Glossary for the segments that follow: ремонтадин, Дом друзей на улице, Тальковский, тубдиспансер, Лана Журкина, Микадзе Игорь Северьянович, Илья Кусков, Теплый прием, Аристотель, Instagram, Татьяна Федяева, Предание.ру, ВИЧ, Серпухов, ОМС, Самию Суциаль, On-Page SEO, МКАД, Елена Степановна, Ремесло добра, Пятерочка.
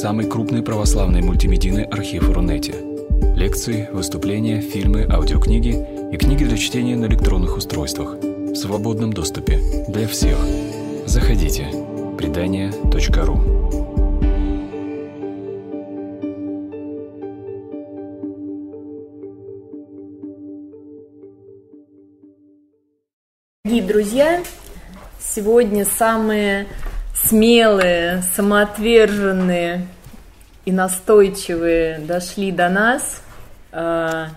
самый крупный православный мультимедийный архив Рунете. Лекции, выступления, фильмы, аудиокниги и книги для чтения на электронных устройствах в свободном доступе для всех. Заходите. Предание.ру. Дорогие друзья, сегодня самые смелые, самоотверженные и настойчивые дошли до нас с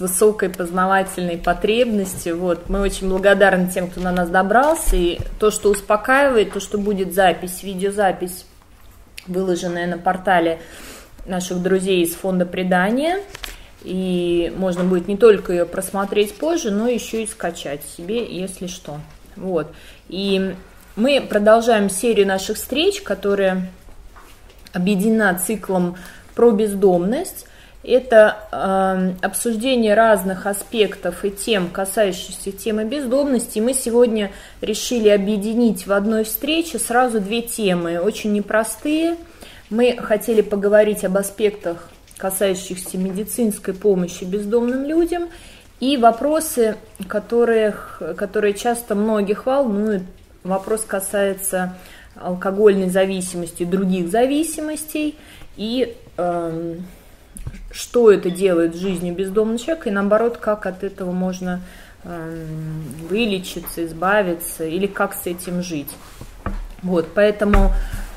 высокой познавательной потребностью. Вот. Мы очень благодарны тем, кто на нас добрался. И то, что успокаивает, то, что будет запись, видеозапись, выложенная на портале наших друзей из фонда «Предание». И можно будет не только ее просмотреть позже, но еще и скачать себе, если что. Вот. И мы продолжаем серию наших встреч, которая объединена циклом про бездомность. Это обсуждение разных аспектов и тем, касающихся темы бездомности. И мы сегодня решили объединить в одной встрече сразу две темы, очень непростые. Мы хотели поговорить об аспектах, касающихся медицинской помощи бездомным людям, и вопросы, которые часто многих волнуют. Вопрос касается алкогольной зависимости, других зависимостей, и что это делает в жизни бездомного человека, и наоборот, как от этого можно вылечиться, избавиться, или как с этим жить. Вот, поэтому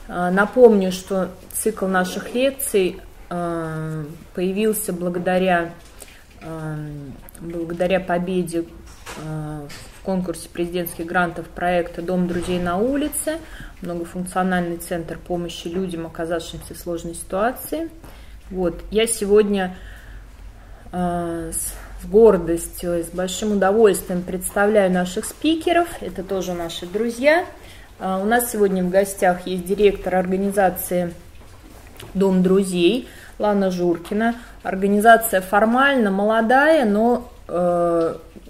напомню, что цикл наших лекций появился благодаря победе в конкурсе президентских грантов проекта «Дом друзей на улице», многофункциональный центр помощи людям, оказавшимся в сложной ситуации. Вот. Я сегодня с гордостью и с большим удовольствием представляю наших спикеров, это тоже наши друзья. У нас сегодня в гостях есть директор организации «Дом друзей» Лана Журкина. Организация формально молодая, но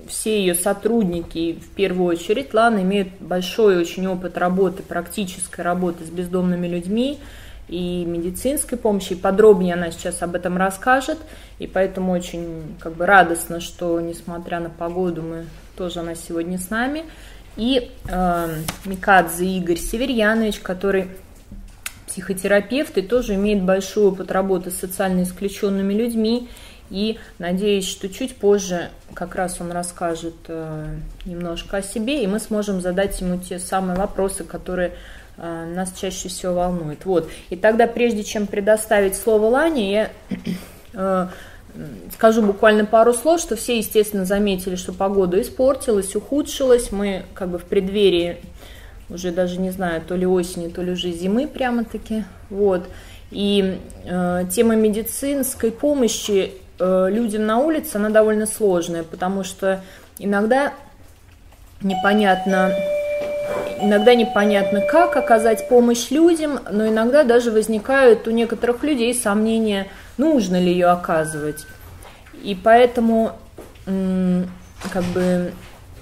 все ее сотрудники, в первую очередь Лана, имеют большой очень опыт работы, практической работы с бездомными людьми и медицинской помощи. Подробнее она сейчас об этом расскажет, и поэтому очень радостно, что, несмотря на погоду, она сегодня с нами. И Микадзе Игорь Северьянович, который психотерапевт и тоже имеет большой опыт работы с социально исключенными людьми. И надеюсь, что чуть позже как раз он расскажет немножко о себе, и мы сможем задать ему те самые вопросы, которые нас чаще всего волнуют. Вот. И тогда, прежде чем предоставить слово Лане, я скажу буквально пару слов, что все, естественно, заметили, что погода испортилась, ухудшилась. Мы в преддверии уже даже не знаю, то ли осени, то ли уже зимы прямо-таки. Вот. И тема медицинской помощи людям на улице, она довольно сложная, потому что иногда непонятно, как оказать помощь людям, но иногда даже возникают у некоторых людей сомнения, нужно ли ее оказывать. И поэтому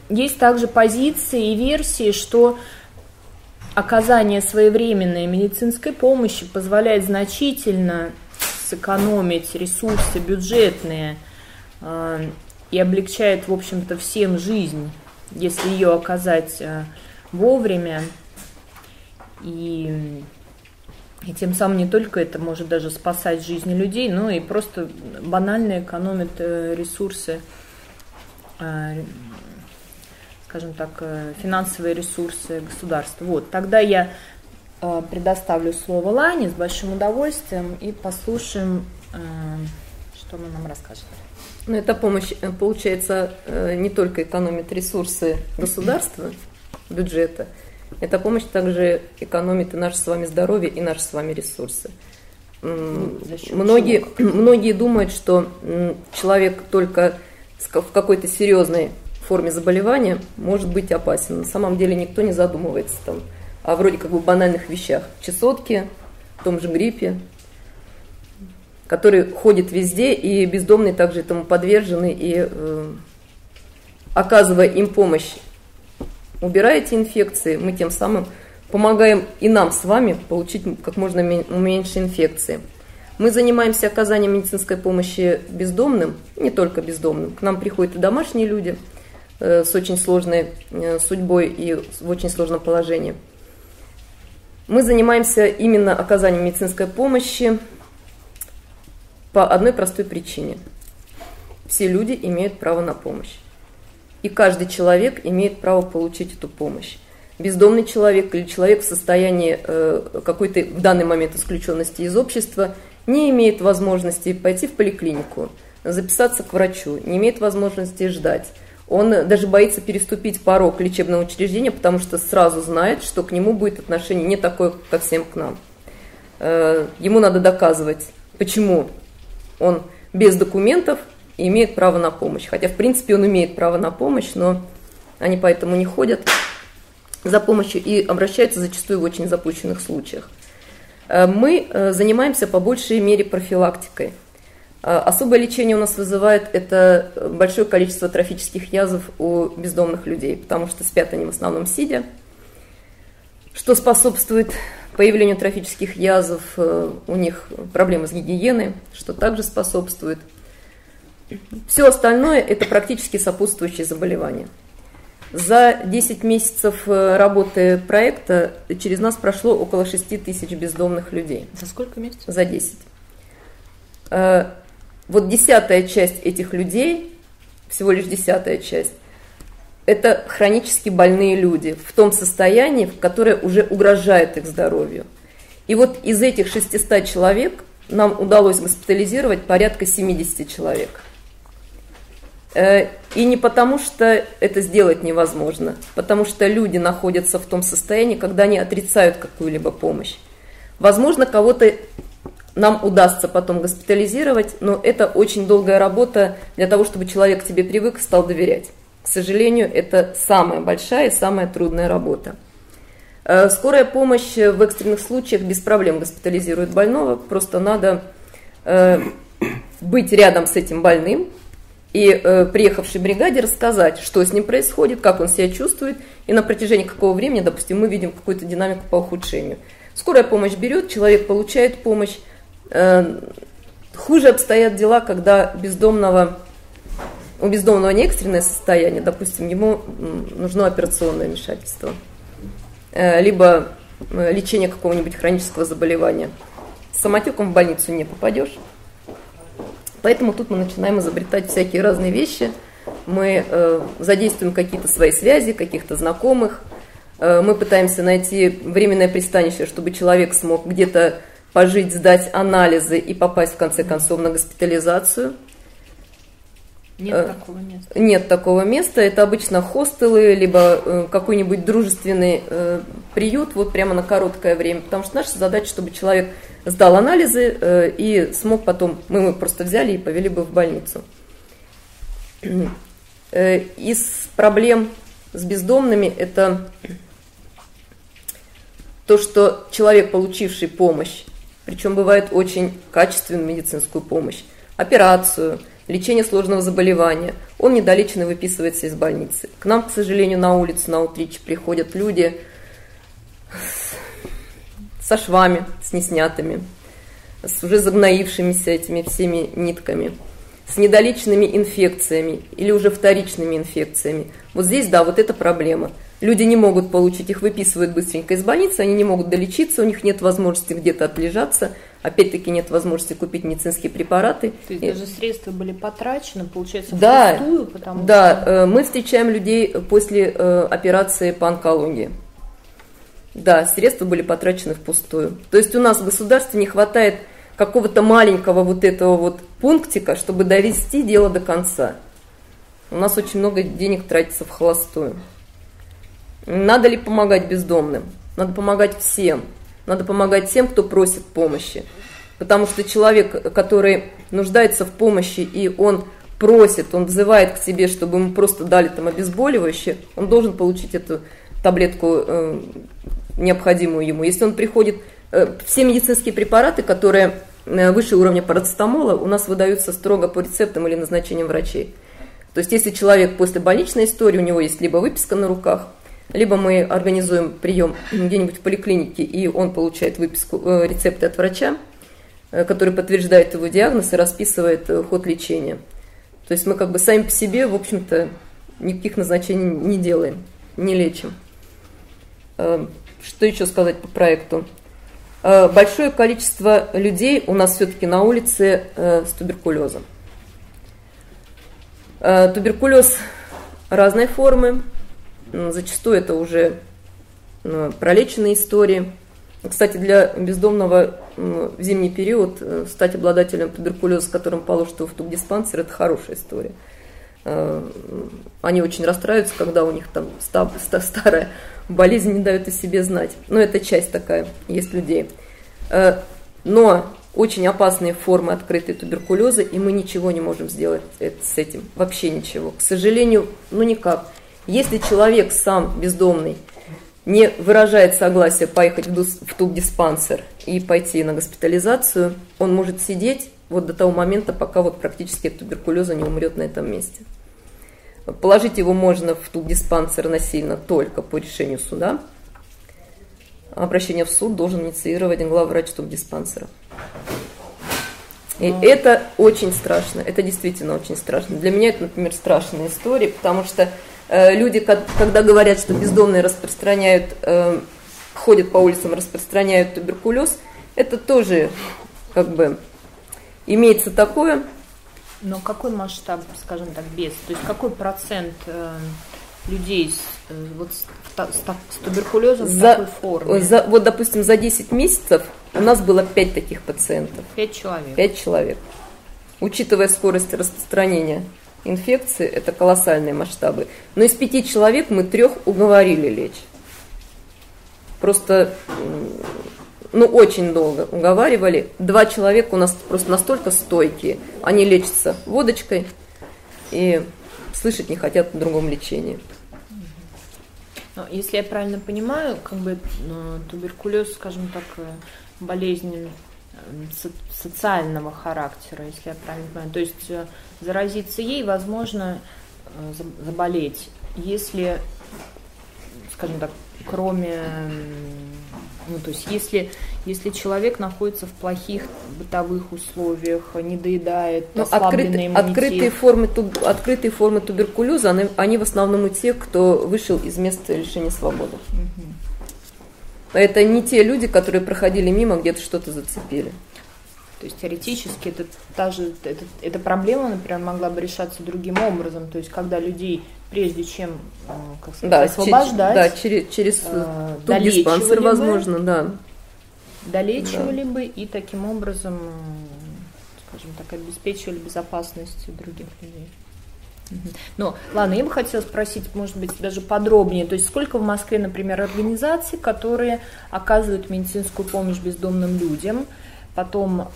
есть также позиции и версии, что оказание своевременной медицинской помощи позволяет значительно сэкономить ресурсы бюджетные и облегчает, в общем-то, всем жизнь, если ее оказать вовремя. И тем самым не только это может даже спасать жизни людей, но и просто банально экономит ресурсы, финансовые ресурсы государства. Вот, тогда я предоставлю слово Лане с большим удовольствием и послушаем, что она нам расскажет. Ну, эта помощь, получается, не только экономит ресурсы государства, бюджета, эта помощь также экономит и наше с вами здоровье, и наши с вами ресурсы. Многие думают, что человек только в какой-то серьезной форме заболевания может быть опасен. На самом деле никто не задумывается о банальных вещах. Чесотки, в том же гриппе, который ходит везде, и бездомные также этому подвержены, и оказывая им помощь, убирая эти инфекции, мы тем самым помогаем и нам с вами получить как можно меньше инфекции. Мы занимаемся оказанием медицинской помощи бездомным, не только бездомным. К нам приходят и домашние люди с очень сложной судьбой и в очень сложном положении. Мы занимаемся именно оказанием медицинской помощи по одной простой причине. Все люди имеют право на помощь. И каждый человек имеет право получить эту помощь. Бездомный человек или человек в состоянии какой-то в данный момент исключенности из общества не имеет возможности пойти в поликлинику, записаться к врачу, не имеет возможности ждать. Он даже боится переступить порог лечебного учреждения, потому что сразу знает, что к нему будет отношение не такое, как всем к нам. Ему надо доказывать, почему он без документов и имеет право на помощь. Хотя, в принципе, он имеет право на помощь, но они поэтому не ходят за помощью и обращаются зачастую в очень запущенных случаях. Мы занимаемся по большей мере профилактикой. Особое лечение у нас вызывает это большое количество трофических язв у бездомных людей, потому что спят они в основном сидя, что способствует появлению трофических язв, у них проблемы с гигиеной, что также способствует. Все остальное – это практически сопутствующие заболевания. За 10 месяцев работы проекта через нас прошло около 6 тысяч бездомных людей. За сколько месяцев? За 10. Вот 10-я часть этих людей, всего лишь 10-я часть, это хронически больные люди в том состоянии, которое уже угрожает их здоровью. И вот из этих 600 человек нам удалось госпитализировать порядка 70 человек. И не потому, что это сделать невозможно, потому что люди находятся в том состоянии, когда они отрицают какую-либо помощь. Возможно, кого-то нам удастся потом госпитализировать, но это очень долгая работа для того, чтобы человек к тебе привык и стал доверять. К сожалению, это самая большая и самая трудная работа. Скорая помощь в экстренных случаях без проблем госпитализирует больного, просто надо быть рядом с этим больным и приехавшей бригаде рассказать, что с ним происходит, как он себя чувствует, и на протяжении какого времени, допустим, мы видим какую-то динамику по ухудшению. Скорая помощь берет, человек получает помощь. Хуже обстоят дела, когда у бездомного не экстренное состояние, допустим, ему нужно операционное вмешательство, либо лечение какого-нибудь хронического заболевания. С самотеком в больницу не попадешь. Поэтому тут мы начинаем изобретать всякие разные вещи. Мы задействуем какие-то свои связи, каких-то знакомых. Мы пытаемся найти временное пристанище, чтобы человек смог где-то пожить, сдать анализы и попасть, в конце концов, на госпитализацию. Нет такого места. Нет такого места. Это обычно хостелы, либо какой-нибудь дружественный приют, вот прямо на короткое время. Потому что наша задача, чтобы человек сдал анализы и смог потом... Мы его просто взяли и повели бы в больницу. Из проблем с бездомными это то, что человек, получивший помощь, причем бывает очень качественную медицинскую помощь, операцию, лечение сложного заболевания, он недолеченный выписывается из больницы. К нам, к сожалению, на улицу, на аутрич приходят люди со швами, с неснятыми, с уже загноившимися этими всеми нитками, с недолеченными инфекциями или уже вторичными инфекциями. Вот здесь, да, вот эта проблема. Люди не могут получить, их выписывают быстренько из больницы, они не могут долечиться, у них нет возможности где-то отлежаться, опять-таки нет возможности купить медицинские препараты. То есть даже средства были потрачены, получается, впустую? Да, мы встречаем людей после операции по онкологии. Да, средства были потрачены впустую. То есть у нас в государстве не хватает какого-то маленького вот этого вот пунктика, чтобы довести дело до конца. У нас очень много денег тратится вхолостую. Надо ли помогать бездомным? Надо помогать всем. Надо помогать тем, кто просит помощи. Потому что человек, который нуждается в помощи, и он просит, он взывает к себе, чтобы ему просто дали там обезболивающее, он должен получить эту таблетку, необходимую ему. Если он приходит... Все медицинские препараты, которые выше уровня парацетамола, у нас выдаются строго по рецептам или назначениям врачей. То есть если человек после больничной истории, у него есть либо выписка на руках, либо мы организуем прием где-нибудь в поликлинике, и он получает выписку, рецепты от врача, который подтверждает его диагноз и расписывает ход лечения. То есть мы как бы сами по себе, в общем-то, никаких назначений не делаем, не лечим. Что еще сказать по проекту? Большое количество людей у нас все-таки на улице с туберкулезом. Туберкулез разной формы, зачастую это уже пролеченные истории. Кстати, для бездомного в зимний период стать обладателем туберкулеза, которым положат его в тубдиспансер, это хорошая история. Они очень расстраиваются, когда у них там старая болезнь не дает о себе знать. Но это часть такая, есть людей. Но очень опасные формы открытой туберкулеза, и мы ничего не можем сделать с этим. Вообще ничего. К сожалению, ну никак. Если человек сам бездомный не выражает согласие поехать в тубдиспансер и пойти на госпитализацию, он может сидеть вот до того момента, пока вот практически от туберкулеза не умрет на этом месте. Положить его можно в тубдиспансер насильно только по решению суда. Обращение в суд должен инициировать главврач тубдиспансера. И это очень страшно, это действительно очень страшно. Для меня это, например, страшная история, потому что люди, когда говорят, что бездомные распространяют, ходят по улицам, распространяют туберкулез, это тоже как бы имеется такое. Но какой масштаб, скажем так, без? То есть какой процент людей с туберкулезом в такой форме? Вот, допустим, за 10 месяцев у нас было 5 таких пациентов. 5 человек. Учитывая скорость распространения инфекции, это колоссальные масштабы. Но из 5 человек мы 3 уговорили лечь. Просто, ну, очень долго уговаривали. 2 человека у нас просто настолько стойкие. Они лечатся водочкой и слышать не хотят о другом лечении. Но, если я правильно понимаю, как бы туберкулез, скажем так, болезнь социального характера, если я правильно понимаю. То есть заразиться ей, возможно, заболеть, если, скажем так, кроме, ну, то есть если человек находится в плохих бытовых условиях, недоедает, ослабленный иммунитет. Открытые формы туберкулеза, они в основном и те, кто вышел из места лишения свободы. Угу. Это не те люди, которые проходили мимо, где-то что-то зацепили. То есть теоретически эта проблема, например, могла бы решаться другим образом. То есть когда людей, прежде чем, как сказать, освобождать, через тубдиспансер, возможно, долечивали бы и таким образом, скажем так, обеспечивали безопасность других людей. Ну, ладно, я бы хотела спросить, может быть, даже подробнее, то есть сколько в Москве, например, организаций, которые оказывают медицинскую помощь бездомным людям, потом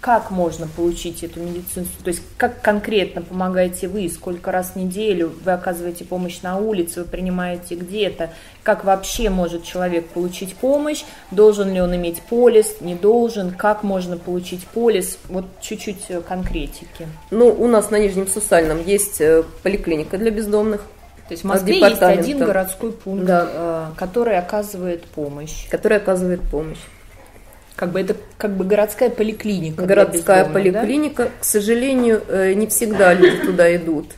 как можно получить эту медицинскую, то есть как конкретно помогаете вы, сколько раз в неделю вы оказываете помощь на улице, вы принимаете где-то, как вообще может человек получить помощь, должен ли он иметь полис, не должен, как можно получить полис, вот чуть-чуть конкретики. Ну, у нас на Нижнем Сусальном есть поликлиника для бездомных. То есть в Москве есть один городской пункт, который оказывает помощь. Как бы это как бы городская поликлиника. Городская поликлиника. Да? К сожалению, не всегда люди туда идут.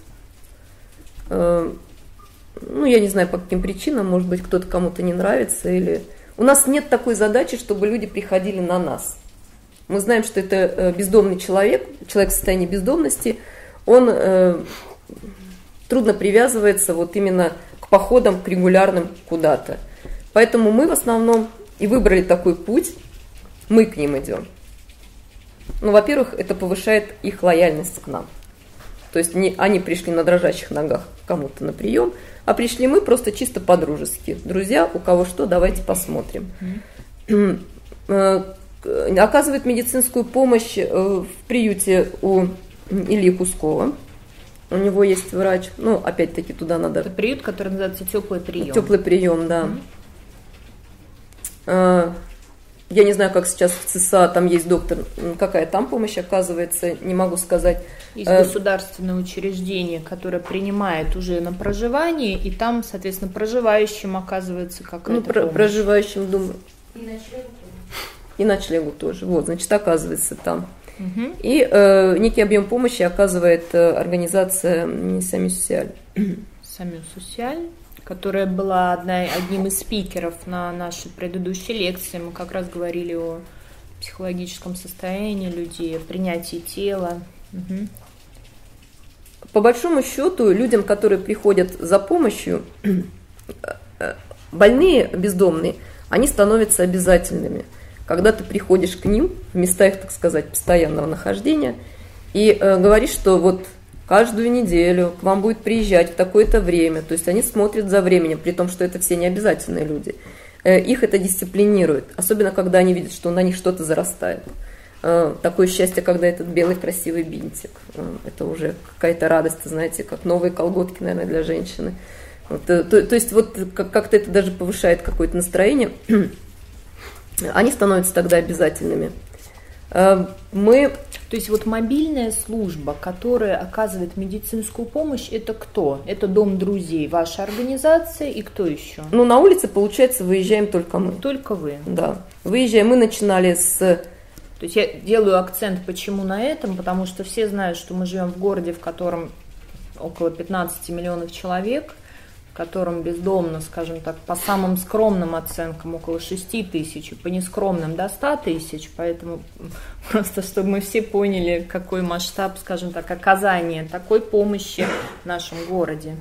Ну, я не знаю, по каким причинам. Может быть, кто-то кому-то не нравится. Или... У нас нет такой задачи, чтобы люди приходили на нас. Мы знаем, что это бездомный человек, человек в состоянии бездомности. Он трудно привязывается вот именно к походам, к регулярным куда-то. Поэтому мы в основном и выбрали такой путь. Мы к ним идем. Ну, во-первых, это повышает их лояльность к нам. То есть они пришли на дрожащих ногах кому-то на прием, а пришли мы просто чисто по-дружески. Друзья, у кого что, давайте посмотрим. Оказывает медицинскую помощь в приюте у Ильи Кускова. У него есть врач. Ну, опять-таки, туда надо... Это приют, который называется «Теплый прием». «Теплый прием», да. Я не знаю, как сейчас в ЦСА, там есть доктор, какая там помощь оказывается, не могу сказать. Есть государственное учреждение, которое принимает уже на проживание, и там, соответственно, проживающим оказывается какая-то помощь. Проживающим, думаю. И ночлегу тоже. И ночлегу тоже. Вот, значит, оказывается там. Угу. И некий объем помощи оказывает организация Самию Суциаль. Самию Суциаль, которая была одним из спикеров на нашей предыдущей лекции. Мы как раз говорили о психологическом состоянии людей, о принятии тела. Угу. По большому счету, людям, которые приходят за помощью, больные, бездомные, они становятся обязательными. Когда ты приходишь к ним в места их, так сказать, постоянного нахождения и говоришь, что вот каждую неделю к вам будет приезжать в такое-то время. То есть они смотрят за временем, при том, что это все необязательные люди. Их это дисциплинирует, особенно когда они видят, что на них что-то зарастает. Такое счастье, когда этот белый красивый бинтик. Это уже какая-то радость, знаете, как новые колготки, наверное, для женщины. Вот, то есть вот как-то это даже повышает какое-то настроение. Они становятся тогда обязательными. То есть вот мобильная служба, которая оказывает медицинскую помощь, это кто? Это Дом друзей, ваша организация и кто еще? Ну, на улице, получается, выезжаем только мы. Только вы? Да. Выезжаем, мы начинали с... То есть я делаю акцент почему на этом, потому что все знают, что мы живем в городе, в котором около 15 миллионов человек, в котором бездомно, скажем так, по самым скромным оценкам около 6 тысяч, по нескромным до 100 тысяч, поэтому просто, чтобы мы все поняли, какой масштаб, скажем так, оказания такой помощи в нашем городе.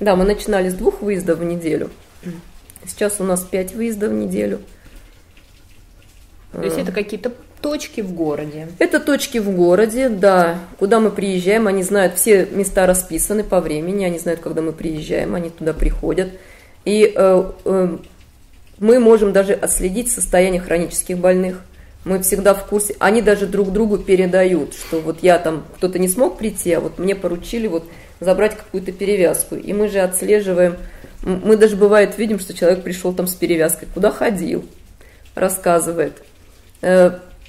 Да, мы начинали с 2 выездов в неделю, сейчас у нас 5 выездов в неделю. То есть это какие-то точки в городе? Это точки в городе, да. Куда мы приезжаем, они знают, все места расписаны по времени, они знают, когда мы приезжаем, они туда приходят. И мы можем даже отследить состояние хронических больных. Мы всегда в курсе, они даже друг другу передают, что вот я там, кто-то не смог прийти, а вот мне поручили вот забрать какую-то перевязку. И мы же отслеживаем, мы даже бывает видим, что человек пришел там с перевязкой, куда ходил, рассказывает.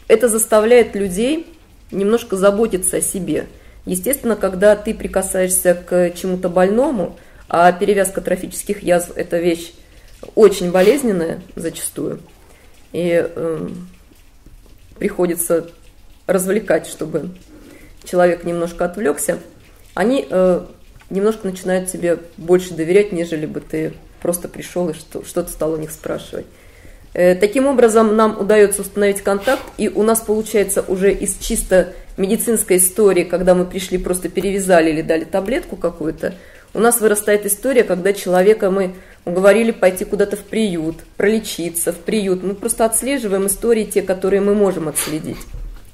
Это заставляет людей немножко заботиться о себе. Естественно, когда ты прикасаешься к чему-то больному, а перевязка трофических язв – это вещь очень болезненная зачастую, и приходится развлекать, чтобы человек немножко отвлекся, они немножко начинают тебе больше доверять, нежели бы ты просто пришел и что-то стал у них спрашивать. Таким образом, нам удается установить контакт, и у нас получается уже из чисто медицинской истории, когда мы пришли, просто перевязали или дали таблетку какую-то, у нас вырастает история, когда человека мы уговорили пойти куда-то в приют, пролечиться в приют. Мы просто отслеживаем истории те, которые мы можем отследить.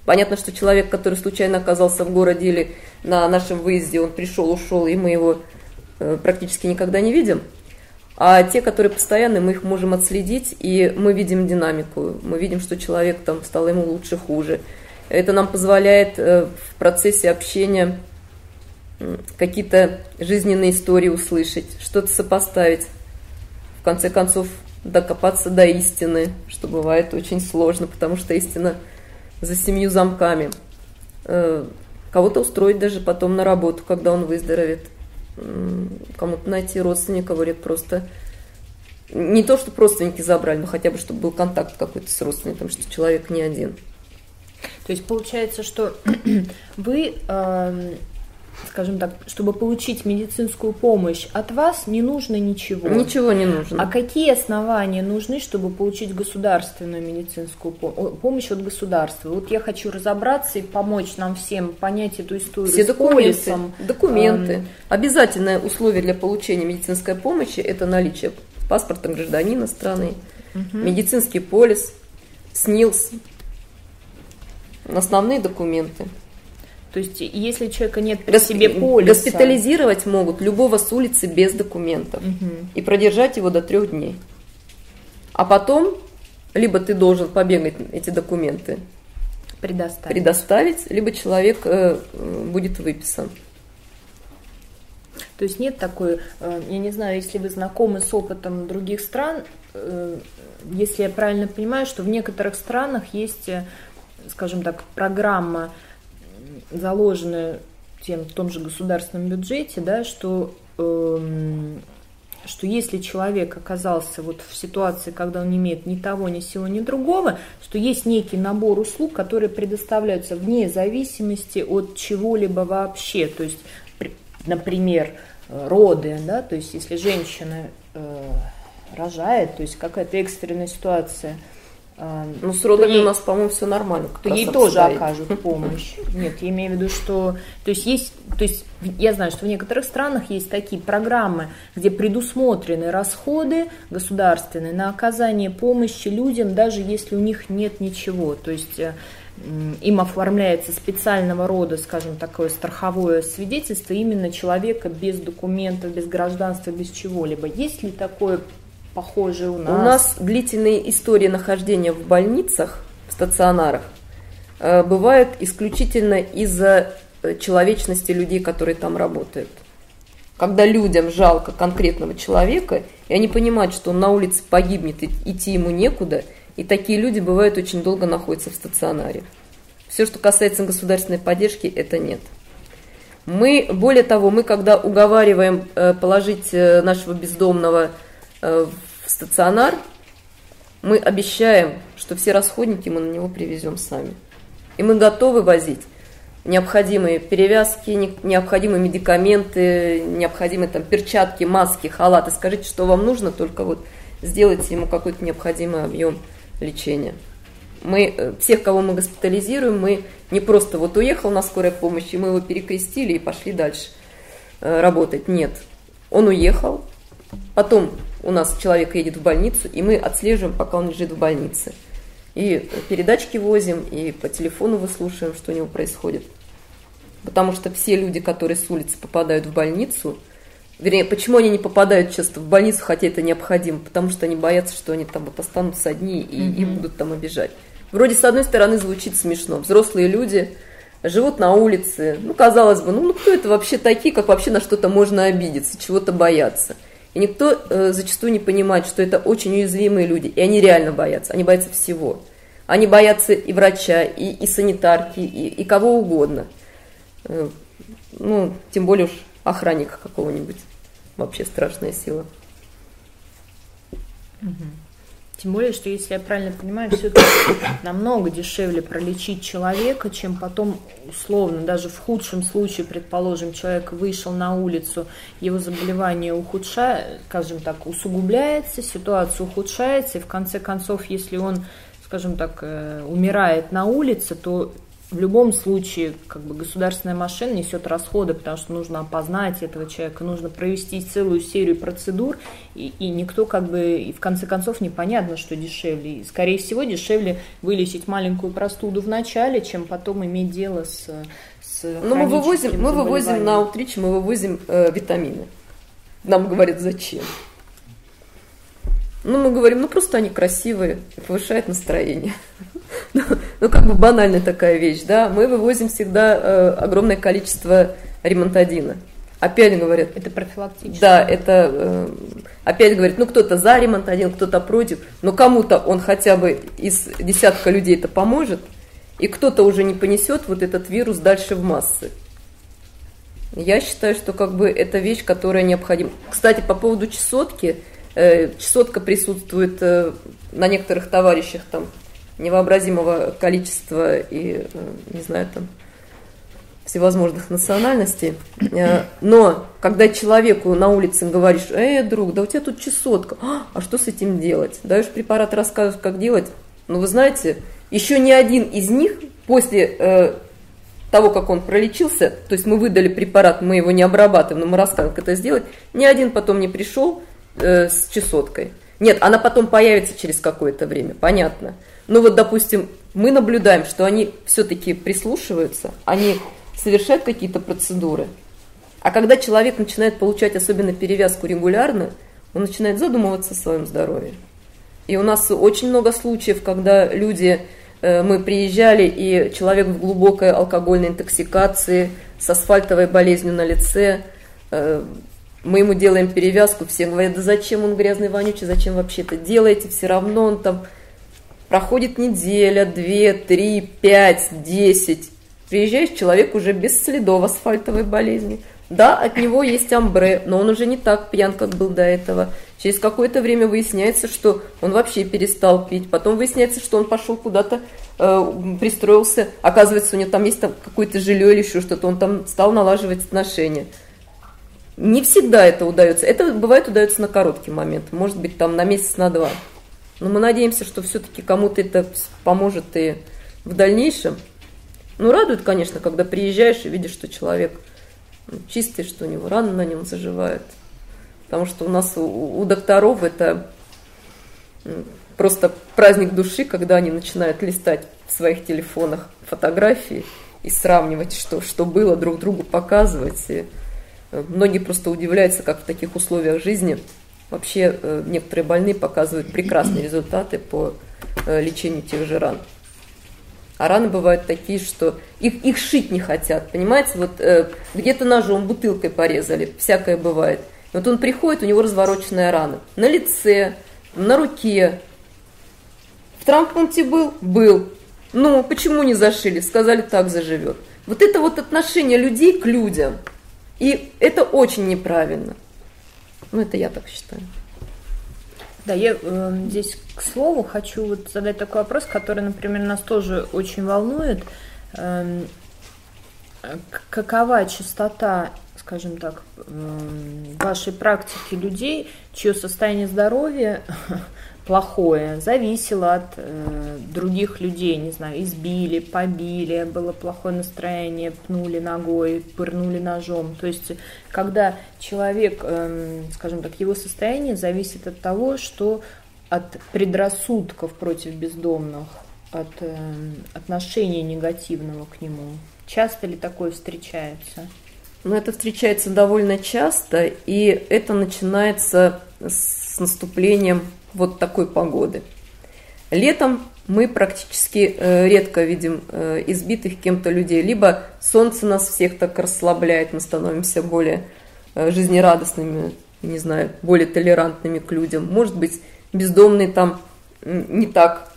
Понятно, что человек, который случайно оказался в городе или на нашем выезде, он пришел, ушел, и мы его практически никогда не видим. А те, которые постоянные, мы их можем отследить, и мы видим динамику, мы видим, что человек там стал ему лучше, хуже. Это нам позволяет в процессе общения какие-то жизненные истории услышать, что-то сопоставить, в конце концов докопаться до истины, что бывает очень сложно, потому что истина за 7 замками. Кого-то устроить даже потом на работу, когда он выздоровеет. Кому-то найти родственника, говорят, просто не то, чтобы родственники забрали, но хотя бы, чтобы был контакт какой-то с родственником, что человек не один. То есть получается, что вы, скажем так, чтобы получить медицинскую помощь, от вас не нужно ничего? Ничего не нужно. А какие основания нужны, чтобы получить государственную медицинскую помощь от государства? Вот я хочу разобраться и помочь нам всем понять эту историю. Все документы. Обязательное условие для получения медицинской помощи – это наличие паспорта гражданина страны, медицинский полис, СНИЛС, основные документы. То есть, если у человека нет при себе полиса... Госпитализировать могут любого с улицы без документов. Угу. И продержать его до 3 дней. А потом, либо ты должен побегать эти документы предоставить, либо человек будет выписан. То есть нет такой, я не знаю, если вы знакомы с опытом других стран, если я правильно понимаю, что в некоторых странах есть, скажем так, программа, заложенная в том же государственном бюджете, да, что если человек оказался вот в ситуации, когда он не имеет ни того, ни сего, ни другого, что есть некий набор услуг, которые предоставляются вне зависимости от чего-либо вообще. То есть, например, роды, да, то есть если женщина рожает, то есть какая-то экстренная ситуация. Ну, с родами у нас, по-моему, все нормально. То ей тоже окажут помощь. Нет, я имею в виду, что... То есть, я знаю, что в некоторых странах есть такие программы, где предусмотрены расходы государственные на оказание помощи людям, даже если у них нет ничего. То есть им оформляется специального рода, скажем, такое страховое свидетельство именно человека без документов, без гражданства, без чего-либо. Есть ли такое... Похоже у нас. У нас длительные истории нахождения в больницах, в стационарах, бывают исключительно из-за человечности людей, которые там работают. Когда людям жалко конкретного человека, и они понимают, что он на улице погибнет, идти ему некуда, и такие люди, бывают, очень долго находятся в стационаре. Все, что касается государственной поддержки, это нет. Более того, мы, когда уговариваем положить нашего бездомного в стационар, мы обещаем, что все расходники мы на него привезем сами. И мы готовы возить необходимые перевязки, необходимые медикаменты, необходимые там перчатки, маски, халаты. Скажите, что вам нужно, только вот сделайте ему какой-то необходимый объем лечения. Мы всех, кого мы госпитализируем, мы не просто вот уехал на скорой помощи, мы его перекрестили и пошли дальше работать. Нет. Он уехал, потом у нас человек едет в больницу, и мы отслеживаем, пока он лежит в больнице. И передачки возим, и по телефону выслушиваем, что у него происходит. Потому что все люди, которые с улицы попадают в больницу, вернее, почему они не попадают часто в больницу, хотя это необходимо, потому что они боятся, что они там вот останутся одни и им будут там обижать. Вроде, с одной стороны, звучит смешно. Взрослые люди живут на улице. Ну, казалось бы, ну кто это вообще такие, как вообще на что-то можно обидеться, чего-то бояться? И никто зачастую не понимает, что это очень уязвимые люди, и они реально боятся. Они боятся всего. Они боятся и врача, и санитарки, и кого угодно. Ну, тем более уж охранника какого-нибудь. Вообще страшная сила. Угу. Тем более, что, если я правильно понимаю, все-таки намного дешевле пролечить человека, чем потом, условно, даже в худшем случае, предположим, человек вышел на улицу, его заболевание ухудшается, скажем так, усугубляется, ситуация ухудшается, и в конце концов, если он, скажем так, умирает на улице, то в любом случае, как бы, государственная машина несет расходы, потому что нужно опознать этого человека, нужно провести целую серию процедур, и никто, как бы, и в конце концов, непонятно, что дешевле. И, скорее всего, дешевле вылечить маленькую простуду в начале, чем потом иметь дело с хроническим заболеванием. Мы вывозим на аутрич, мы вывозим витамины. Нам говорят, зачем? Ну, мы говорим, ну, просто они красивые, повышают настроение. Ну, как бы банальная такая вещь, да. Мы вывозим всегда огромное количество ремонтадина. Опять говорят... Это профилактически. Да, это... опять говорят, ну, кто-то за ремонтадин, кто-то против. Но кому-то он хотя бы из десятка людей это поможет, и кто-то уже не понесет вот этот вирус дальше в массы. Я считаю, что, как бы, это вещь, которая необходима. Кстати, по поводу чесотки... Чесотка присутствует на некоторых товарищах там невообразимого количества и, не знаю, там всевозможных национальностей. Но когда человеку на улице говоришь, друг, да у тебя тут чесотка, а что с этим делать? Даешь препарат, рассказываешь, как делать. Но вы знаете, еще ни один из них после того, как он пролечился, то есть мы выдали препарат, мы его не обрабатываем, но мы рассказываем, как это сделать, ни один потом не пришел с чесоткой. Нет, она потом появится через какое-то время, понятно. Но вот, допустим, мы наблюдаем, что они все-таки прислушиваются, они совершают какие-то процедуры. А когда человек начинает получать особенно перевязку регулярно, он начинает задумываться о своем здоровье. И у нас очень много случаев, когда люди... Мы приезжали, и человек в глубокой алкогольной интоксикации, с асфальтовой болезнью на лице... Мы ему делаем перевязку, все говорят, да зачем он грязный, вонючий, зачем вообще это делаете, все равно он там... Проходит неделя, 2, 3, 5, 10. Приезжаешь, человек уже без следов асфальтовой болезни. Да, от него есть амбре, но он уже не так пьян, как был до этого. Через какое-то время выясняется, что он вообще перестал пить. Потом выясняется, что он пошел куда-то, пристроился. Оказывается, у него там есть там какое-то жилье или еще что-то. Он там стал налаживать отношения. Не всегда это удается. Это бывает удается на короткий момент. Может быть, там на месяц, на два. Но мы надеемся, что все-таки кому-то это поможет и в дальнейшем. Ну, радует, конечно, когда приезжаешь и видишь, что человек чистый, что у него раны на нем заживают. Потому что у нас, у докторов, это просто праздник души, когда они начинают листать в своих телефонах фотографии и сравнивать, что было, друг другу показывать. И многие просто удивляются, как в таких условиях жизни... Вообще некоторые больные показывают прекрасные результаты по лечению тех же ран. А раны бывают такие, что их шить не хотят, понимаете? Вот где-то ножом, бутылкой порезали, всякое бывает. Вот он приходит, у него развороченная рана. На лице, на руке. В травмпункте был? Был. Ну, почему не зашили? Сказали, так заживет. Вот это вот отношение людей к людям. И это очень неправильно. Ну, это я так считаю. Да, я здесь, к слову, хочу вот задать такой вопрос, который, например, нас тоже очень волнует. Какова частота, скажем так, вашей практики людей, чье состояние здоровья плохое, зависело от других людей, не знаю, избили, побили, было плохое настроение, пнули ногой, пырнули ножом. То есть, когда человек, скажем так, его состояние зависит от того, что от предрассудков против бездомных, от отношения негативного к нему. Часто ли такое встречается? Ну, это встречается довольно часто, и это начинается с наступлением вот такой погоды. Летом мы практически редко видим избитых кем-то людей. Либо солнце нас всех так расслабляет, мы становимся более жизнерадостными, не знаю, более толерантными к людям. Может быть, бездомные там не так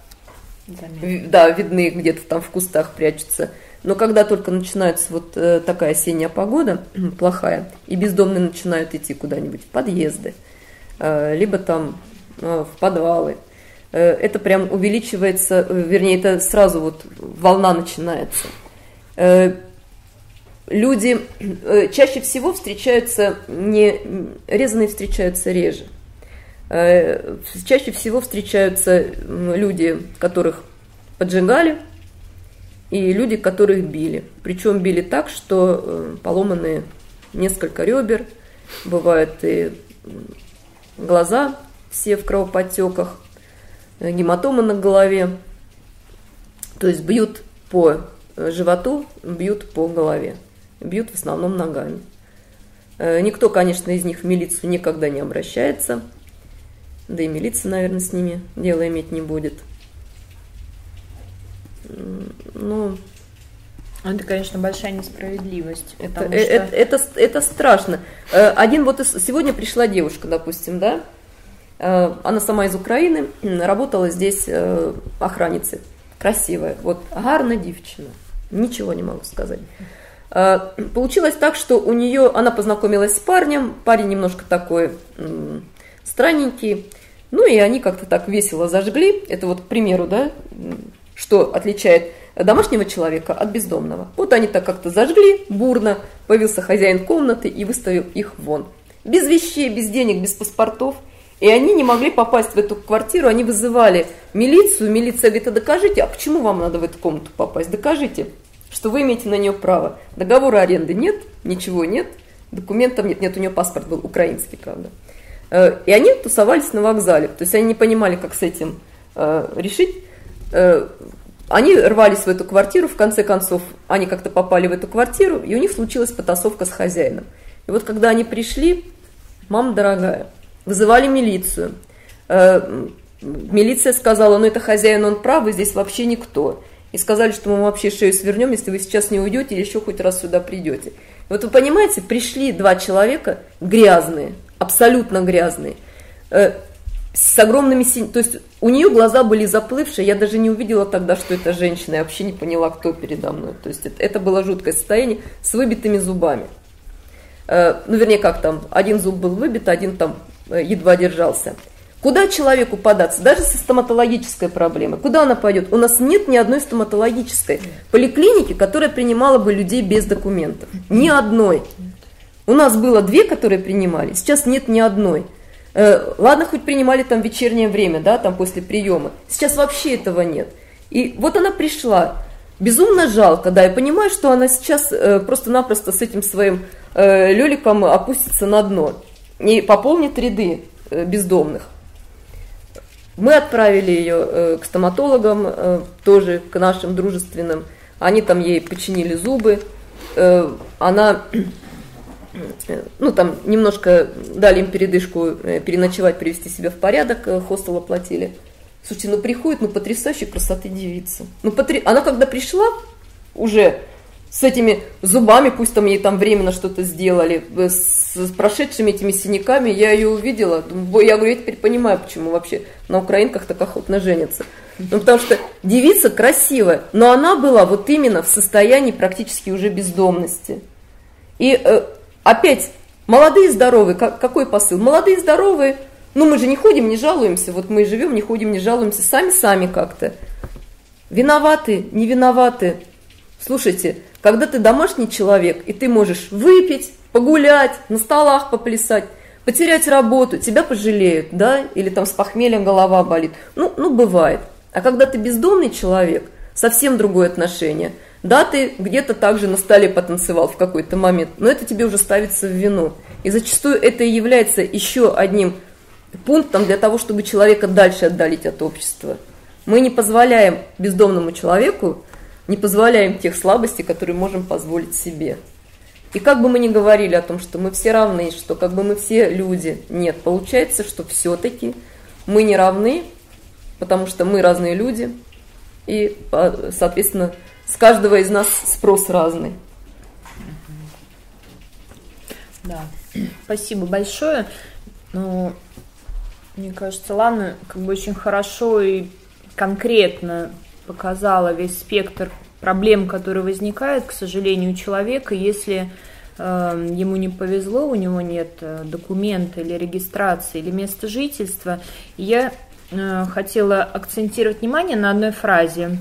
видны, где-то там в кустах прячутся. Но когда только начинается вот такая осенняя погода плохая, и бездомные начинают идти куда-нибудь в подъезды, либо там в подвалы, это прям увеличивается, вернее, это сразу вот волна начинается. Люди чаще всего встречаются, резаные встречаются реже. Чаще всего встречаются люди, которых поджигали, и люди, которых били. Причем били так, что поломаны несколько ребер, бывают и глаза, все в кровоподтеках, гематомы на голове. То есть бьют по животу, бьют по голове, бьют в основном ногами. Никто, конечно, из них в милицию никогда не обращается, да и милиция, наверное, с ними дело иметь не будет. Ну, это, конечно, большая несправедливость. Это страшно. Один вот сегодня пришла девушка, допустим, да? Она сама из Украины, работала здесь охранницей. Красивая, вот гарная девчина. Ничего не могу сказать. Получилось так, что у нее она познакомилась с парнем. Парень немножко такой странненький. Ну и они как-то так весело зажгли. Это вот, к примеру, да, что отличает домашнего человека от бездомного. Вот они так как-то зажгли бурно. Появился хозяин комнаты и выставил их вон. Без вещей, без денег, без паспортов. И они не могли попасть в эту квартиру, они вызывали милицию. Милиция говорит, а докажите, а почему вам надо в эту комнату попасть? Докажите, что вы имеете на нее право. Договора аренды нет, ничего нет, документов нет. Нет, у нее паспорт был украинский, правда. И они тусовались на вокзале. То есть они не понимали, как с этим решить. Они рвались в эту квартиру, в конце концов, они как-то попали в эту квартиру, и у них случилась потасовка с хозяином. И вот когда они пришли, мама дорогая, вызывали милицию. Милиция сказала, ну это хозяин, он прав, и здесь вообще никто. И сказали, что мы вообще шею свернем, если вы сейчас не уйдете или еще хоть раз сюда придете. Вот вы понимаете, пришли два человека грязные, абсолютно грязные, с огромными синяками. То есть у нее глаза были заплывшие, я даже не увидела тогда, что это женщина, я вообще не поняла, кто передо мной. То есть это было жуткое состояние с выбитыми зубами. Ну, вернее, как там, один зуб был выбит, один там едва держался. Куда человеку податься? Даже со стоматологической проблемой. Куда она пойдет? У нас нет ни одной стоматологической поликлиники, которая принимала бы людей без документов. Ни одной. У нас было две, которые принимали, сейчас нет ни одной. Ладно, хоть принимали там в вечернее время, да, там после приема. Сейчас вообще этого нет. И вот она пришла. Безумно жалко, да, я понимаю, что она сейчас просто-напросто с этим своим лёликом опустится на дно и пополнит ряды бездомных. Мы отправили ее к стоматологам, тоже к нашим дружественным. Они там ей починили зубы. Она, ну там немножко дали им передышку, переночевать, привести себя в порядок, хостел оплатили. Слушайте, ну приходит, ну потрясающей красоты девица. Ну, она когда пришла уже с этими зубами, пусть там ей там временно что-то сделали, с прошедшими этими синяками, я ее увидела. Я говорю, я теперь понимаю, почему вообще на украинках так охотно женятся. Ну, потому что девица красивая, но она была вот именно в состоянии практически уже бездомности. И опять, молодые здоровые, какой посыл? Молодые здоровые, ну мы же не ходим, не жалуемся, вот мы и живем, не ходим, не жалуемся, сами как-то. Виноваты, не виноваты. Слушайте, когда ты домашний человек, и ты можешь выпить, погулять, на столах поплясать, потерять работу, тебя пожалеют, да, или там с похмелья голова болит. Ну, бывает. А когда ты бездомный человек, совсем другое отношение. Да, ты где-то также на столе потанцевал в какой-то момент, но это тебе уже ставится в вину. И зачастую это и является еще одним пунктом для того, чтобы человека дальше отдалить от общества. Мы не позволяем бездомному человеку, не позволяем тех слабостей, которые можем позволить себе. И как бы мы ни говорили о том, что мы все равны, что как бы мы все люди, нет, получается, что все-таки мы не равны, потому что мы разные люди, и, соответственно, с каждого из нас спрос разный. Да, спасибо большое. Ну, мне кажется, Лана как бы очень хорошо и конкретно показала весь спектр проблем, которые возникают, к сожалению, у человека, если ему не повезло, у него нет документа или регистрации, или места жительства. Я хотела акцентировать внимание на одной фразе,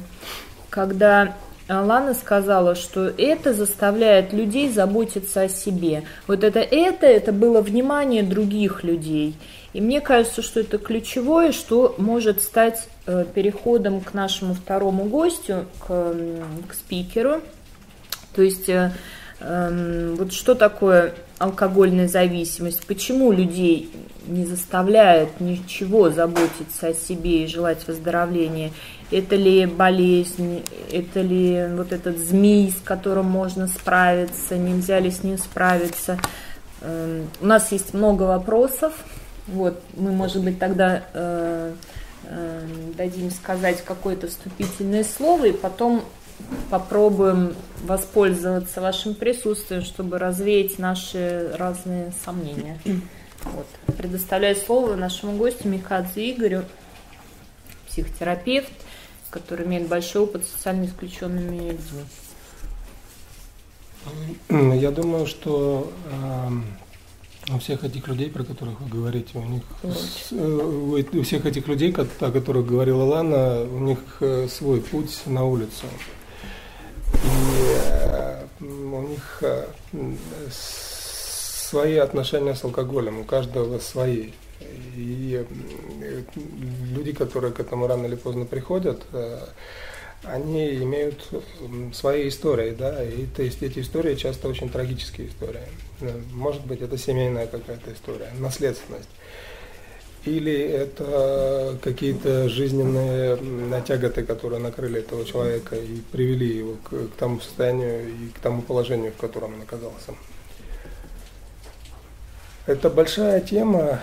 когда Лана сказала, что это заставляет людей заботиться о себе. Вот это было внимание других людей. И мне кажется, что это ключевое, что может стать переходом к нашему второму гостю, к спикеру. То есть, вот что такое алкогольная зависимость? Почему людей не заставляет ничего заботиться о себе и желать выздоровления? Это ли болезнь? Это ли вот этот змей, с которым можно справиться? Нельзя ли с ним справиться? У нас есть много вопросов. Вот, мы, может быть, тогда дадим сказать какое-то вступительное слово, и потом попробуем воспользоваться вашим присутствием, чтобы развеять наши разные сомнения. Вот. Предоставляю слово нашему гостю Микадзе Игорю, психотерапевт, который имеет большой опыт с социально исключенными людьми. Я думаю, что у всех этих людей, про которых вы говорите, у всех этих людей, о которых говорила Лана, у них свой путь на улицу. И у них свои отношения с алкоголем, у каждого свои. И люди, которые к этому рано или поздно приходят, они имеют свои истории, да, и то есть эти истории часто очень трагические истории. Может быть, это семейная какая-то история, наследственность. Или это какие-то жизненные тяготы, которые накрыли этого человека и привели его к тому состоянию и к тому положению, в котором он оказался. Это большая тема,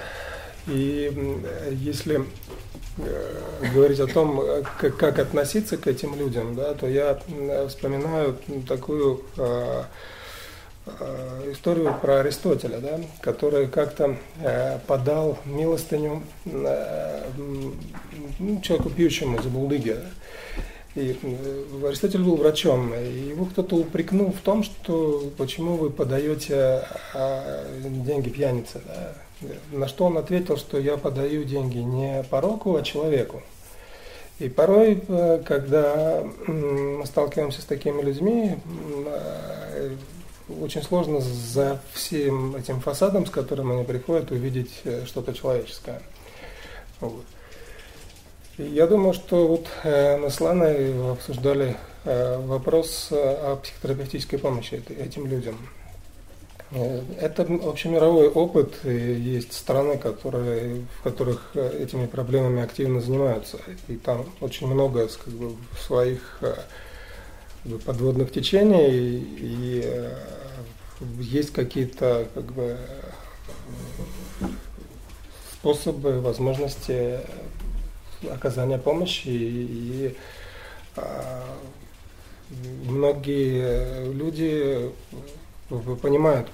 и если говорить о том, как относиться к этим людям, да, то я вспоминаю такую историю про Аристотеля, да, который как-то подал милостыню человеку пьющему за булдыги. И Аристотель был врачом, и его кто-то упрекнул в том, что почему вы подаете деньги пьянице. Да? На что он ответил, что я подаю деньги не пороку, а человеку. И порой, когда мы сталкиваемся с такими людьми, очень сложно за всем этим фасадом, с которым они приходят, увидеть что-то человеческое. Вот. Я думаю, что вот мы с Ланой обсуждали вопрос о психотерапевтической помощи этим людям. Это общемировой опыт, и есть страны, в которых этими проблемами активно занимаются. И там очень много своих подводных течений, и есть какие-то способы, возможности оказания помощи, и многие люди понимают,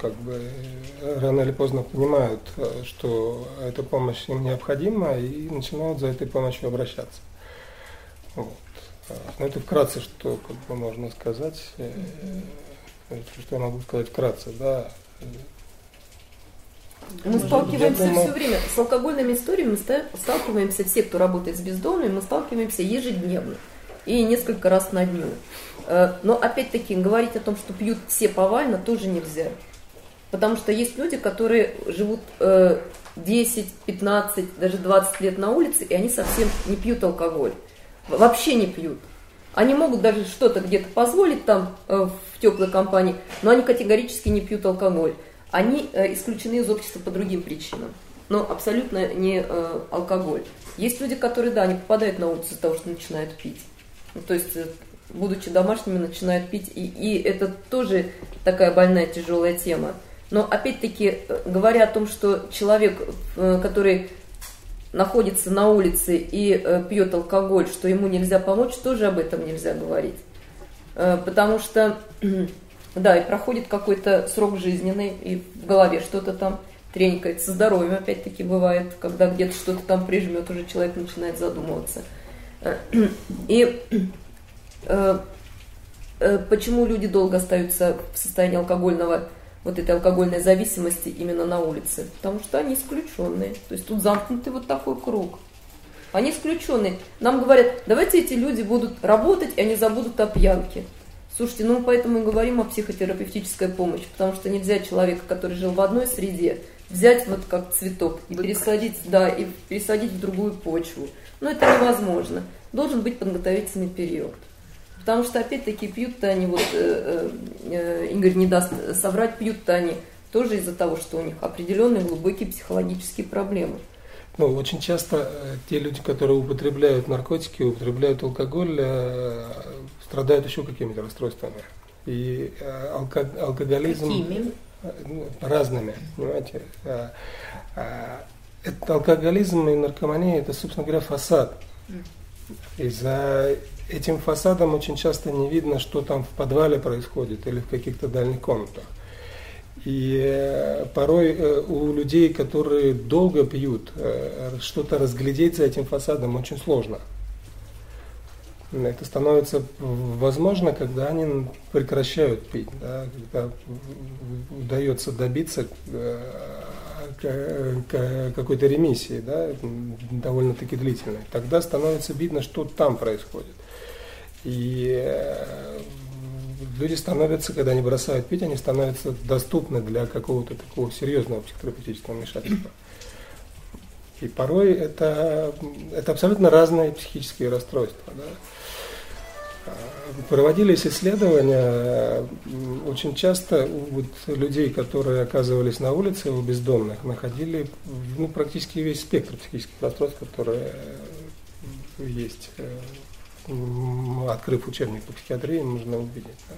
рано или поздно понимают, что эта помощь им необходима, и начинают за этой помощью обращаться. Вот. Но это вкратце, что можно сказать, что я могу сказать вкратце, да. Мы сталкиваемся все время с алкогольными историями, мы сталкиваемся все, кто работает с бездомными, мы сталкиваемся ежедневно и несколько раз на дню. Но опять-таки говорить о том, что пьют все повально, тоже нельзя. Потому что есть люди, которые живут 10, 15, даже 20 лет на улице, и они совсем не пьют алкоголь. Вообще не пьют. Они могут даже что-то где-то позволить там в теплой компании, но они категорически не пьют алкоголь. Они исключены из общества по другим причинам, но абсолютно не алкоголь. Есть люди, которые, да, они попадают на улицу из-за того, что начинают пить. Ну, то есть, будучи домашними, начинают пить, и это тоже такая больная, тяжелая тема. Но, опять-таки, говоря о том, что человек, который находится на улице и пьет алкоголь, что ему нельзя помочь, тоже об этом нельзя говорить. Потому что... Да, и проходит какой-то срок жизненный, и в голове что-то там тренькает. Со здоровьем опять-таки бывает, когда где-то что-то там прижмет, уже человек начинает задумываться. И почему люди долго остаются в состоянии этой алкогольной зависимости именно на улице? Потому что они исключенные. То есть тут замкнутый вот такой круг. Они исключенные. Нам говорят, давайте эти люди будут работать, и они забудут о пьянке. Слушайте, мы поэтому и говорим о психотерапевтической помощи, потому что нельзя человека, который жил в одной среде, взять вот как цветок и пересадить в другую почву. Но это невозможно. Должен быть подготовительный период. Потому что опять-таки пьют-то они, вот Игорь не даст соврать, пьют-то они тоже из-за того, что у них определенные глубокие психологические проблемы. Ну, очень часто те люди, которые употребляют наркотики, употребляют алкоголь, страдают еще какими-то расстройствами. И алкоголизм... Какими? Разными, понимаете. Алкоголизм и наркомания – это, собственно говоря, фасад. И за этим фасадом очень часто не видно, что там в подвале происходит или в каких-то дальних комнатах. И порой у людей, которые долго пьют, что-то разглядеть за этим фасадом очень сложно. Это становится возможно, когда они прекращают пить, да, когда удается добиться какой-то ремиссии, да, довольно-таки длительной. Тогда становится видно, что там происходит. И люди становятся, когда они бросают пить, они становятся доступны для какого-то такого серьезного психотерапевтического вмешательства. И порой это абсолютно разные психические расстройства. Да? Проводились исследования, очень часто у людей, которые оказывались на улице, у бездомных, находили практически весь спектр психических расстройств, которые есть. Открыв учебник по психиатрии, можно увидеть. Да.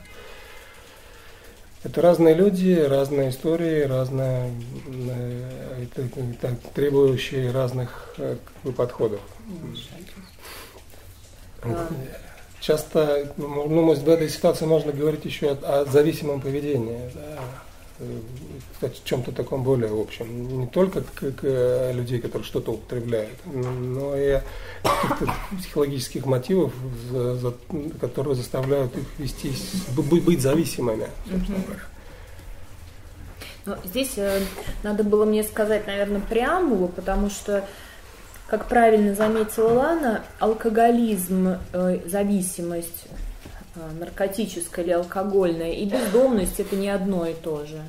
Это разные люди, разные истории, разные, требующие разных подходов. Часто в этой ситуации можно говорить еще о зависимом поведении. Да. кстати, в чем-то таком более общем. Не только к людей, которые что-то употребляют, но и психологических мотивов, которые заставляют их вестись, быть зависимыми, собственно говоря. Но здесь надо было мне сказать, наверное, преамбулу, потому что, как правильно заметила Лана, алкоголизм, зависимость наркотическая или алкогольная и бездомность – это не одно и то же.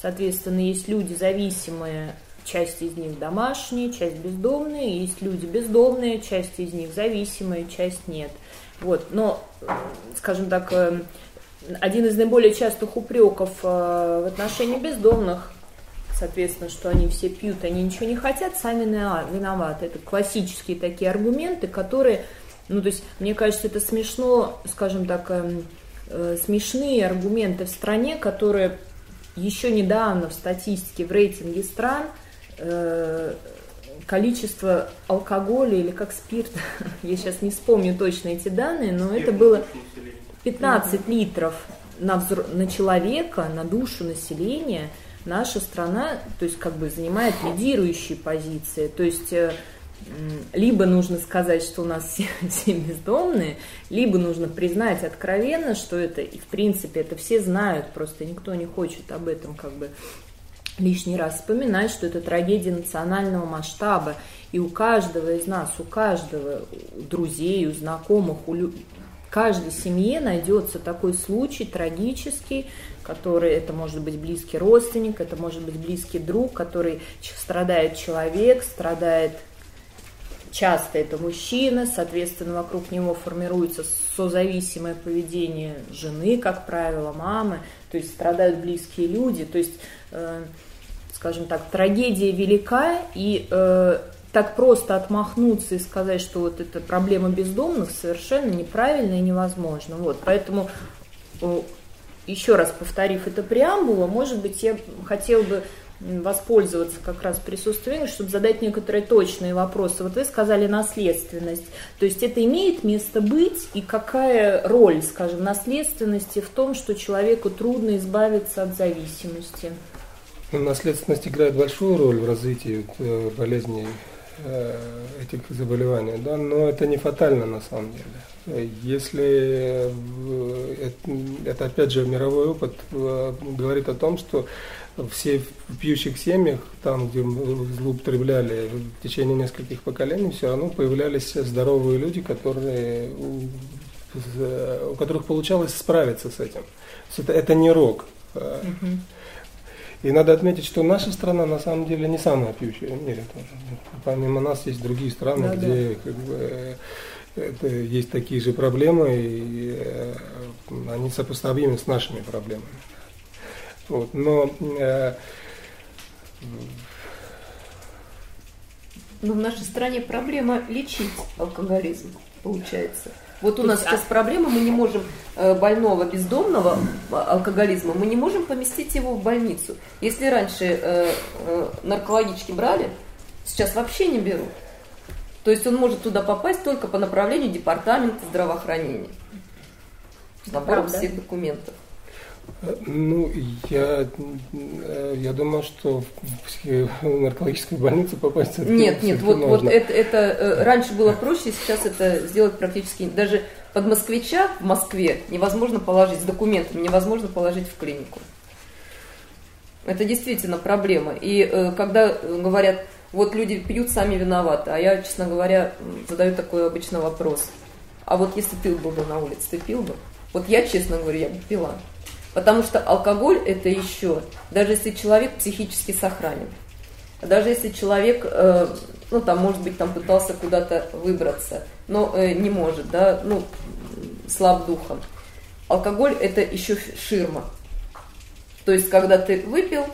Соответственно, есть люди зависимые, часть из них домашние, часть бездомные, есть люди бездомные, часть из них зависимые, часть нет. Вот. Но, скажем так, один из наиболее частых упреков в отношении бездомных, соответственно, что они все пьют, они ничего не хотят, сами виноваты. Это классические такие аргументы, которые, ну, то есть, мне кажется, это смешно, скажем так, смешные аргументы в стране, которые еще недавно в статистике, в рейтинге стран количество алкоголя или как спирта, я сейчас не вспомню точно эти данные, но это было 15 литров на человека, на душу населения. Наша страна, то есть, как бы занимает лидирующие позиции, то есть либо нужно сказать, что у нас все бездомные, либо нужно признать откровенно, что это, и в принципе, это все знают, просто никто не хочет об этом как бы лишний раз вспоминать, что это трагедия национального масштаба, и у каждого из нас, у каждого, у друзей, у знакомых, в каждой семье найдется такой случай трагический, который, это может быть близкий родственник, это может быть близкий друг, который страдает человек, страдает часто это мужчина, соответственно, вокруг него формируется созависимое поведение жены, как правило, мамы, то есть страдают близкие люди, то есть, скажем так, трагедия велика, и так просто отмахнуться и сказать, что вот эта проблема бездомных совершенно неправильно и невозможно. Вот, поэтому, еще раз повторив это преамбулу, может быть, я хотела бы воспользоваться как раз присутствием, чтобы задать некоторые точные вопросы. Вот вы сказали наследственность, то есть это имеет место быть, и какая роль, скажем, наследственности в том, что человеку трудно избавиться от зависимости? Наследственность играет большую роль в развитии болезней этих заболеваний, да, но это не фатально на самом деле. Если это опять же мировой опыт говорит о том, что все в пьющих семьях, там, где злоупотребляли в течение нескольких поколений, все равно появлялись здоровые люди, которые, у которых получалось справиться с этим. Это не рок. Mm-hmm. И надо отметить, что наша страна на самом деле не самая пьющая в мире тоже. Помимо нас есть другие страны, mm-hmm. где как бы, это, есть такие же проблемы, и они сопоставимы с нашими проблемами. Вот, но в нашей стране проблема лечить алкоголизм, получается. Вот у нас сейчас проблема, мы не можем больного бездомного алкоголизма, мы не можем поместить его в больницу. Если раньше наркологички брали, сейчас вообще не берут. То есть он может туда попасть только по направлению департамента здравоохранения, набором всех документов. Ну, я думаю, что в наркологическую больницу попасть... Нет, вот это раньше было проще, сейчас это сделать практически... Даже под москвича в Москве невозможно положить с документами, невозможно положить в клинику. Это действительно проблема. И когда говорят, вот люди пьют, сами виноваты, а я, честно говоря, задаю такой обычно вопрос. А вот если ты был бы на улице, ты пил бы? Вот я, честно говорю, я бы пила. Потому что алкоголь – это еще, даже если человек психически сохранен, даже если человек, ну, там, может быть, там пытался куда-то выбраться, но не может, да, ну, слаб духом. Алкоголь – это еще ширма. То есть, когда ты выпил,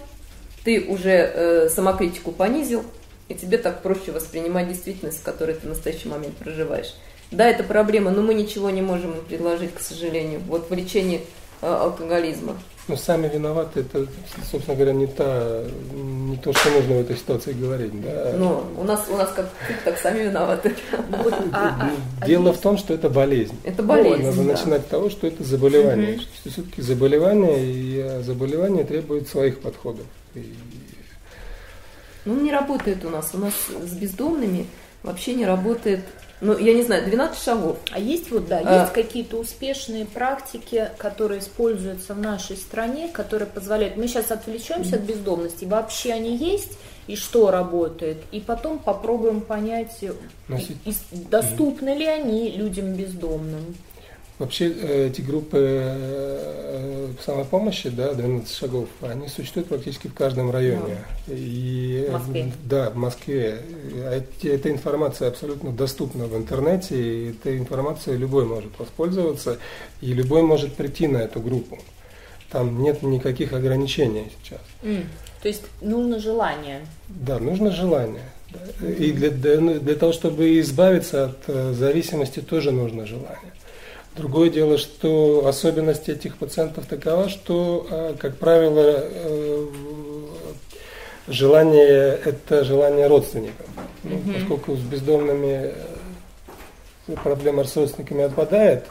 ты уже самокритику понизил, и тебе так проще воспринимать действительность, в которой ты в настоящий момент проживаешь. Да, это проблема, но мы ничего не можем им предложить, к сожалению, вот в лечении алкоголизма. Но сами виноваты, это, собственно говоря, не то, что нужно в этой ситуации говорить. Да? Ну, у нас как так сами виноваты. Дело в том, что это болезнь. Это болезнь. Надо начинать с того, что это заболевание. Что все-таки заболевание, и заболевание требует своих подходов. Ну, не работает у нас с бездомными вообще не работает. Ну, я не знаю, 12 шагов. А есть есть какие-то успешные практики, которые используются в нашей стране, которые позволяют... Мы сейчас отвлечемся от бездомности. Вообще они есть, и что работает? И потом попробуем понять, доступны ли они людям бездомным. Вообще эти группы самопомощи, да, 12 шагов, они существуют практически в каждом районе. И, в Москве. Да, в Москве. Эта информация абсолютно доступна в интернете, и этой информацией любой может воспользоваться, и любой может прийти на эту группу. Там нет никаких ограничений сейчас. То есть нужно желание. Да, нужно желание. И для того, чтобы избавиться от зависимости, тоже нужно желание. Другое дело, что особенность этих пациентов такова, что, как правило, желание – это желание родственников. Mm-hmm. Поскольку с бездомными проблема с родственниками отпадает,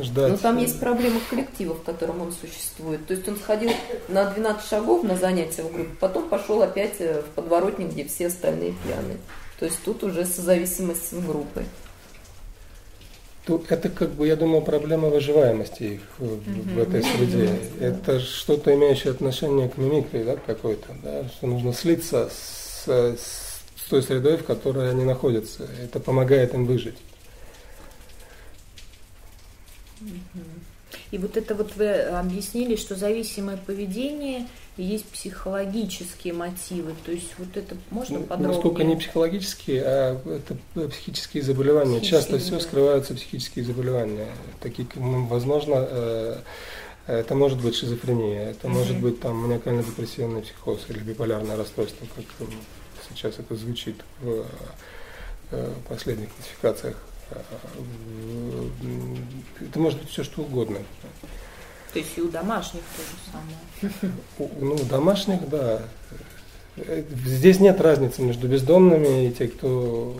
ждать… Но там есть проблема коллектива, в котором он существует. То есть он сходил на 12 шагов на занятия в группу, потом пошел опять в подворотник, где все остальные пьяные. То есть тут уже созависимость с группой. Это, как бы, я думаю, проблема выживаемости их в этой среде. Это что-то, имеющее отношение к мимикрии, да, какой-то, да, что нужно слиться с той средой, в которой они находятся. Это помогает им выжить. И вот это вот вы объяснили, что зависимое поведение есть психологические мотивы. То есть вот это можно подробнее? Насколько не психологические, а это психические заболевания. Часто все скрываются психические заболевания. Такие, возможно, это может быть шизофрения, это может быть там маниакально-депрессивный психоз или биполярное расстройство, как сейчас это звучит в последних классификациях. Это может быть все что угодно. То есть и у домашних то же самое. У домашних, да. Здесь нет разницы между бездомными и те, кто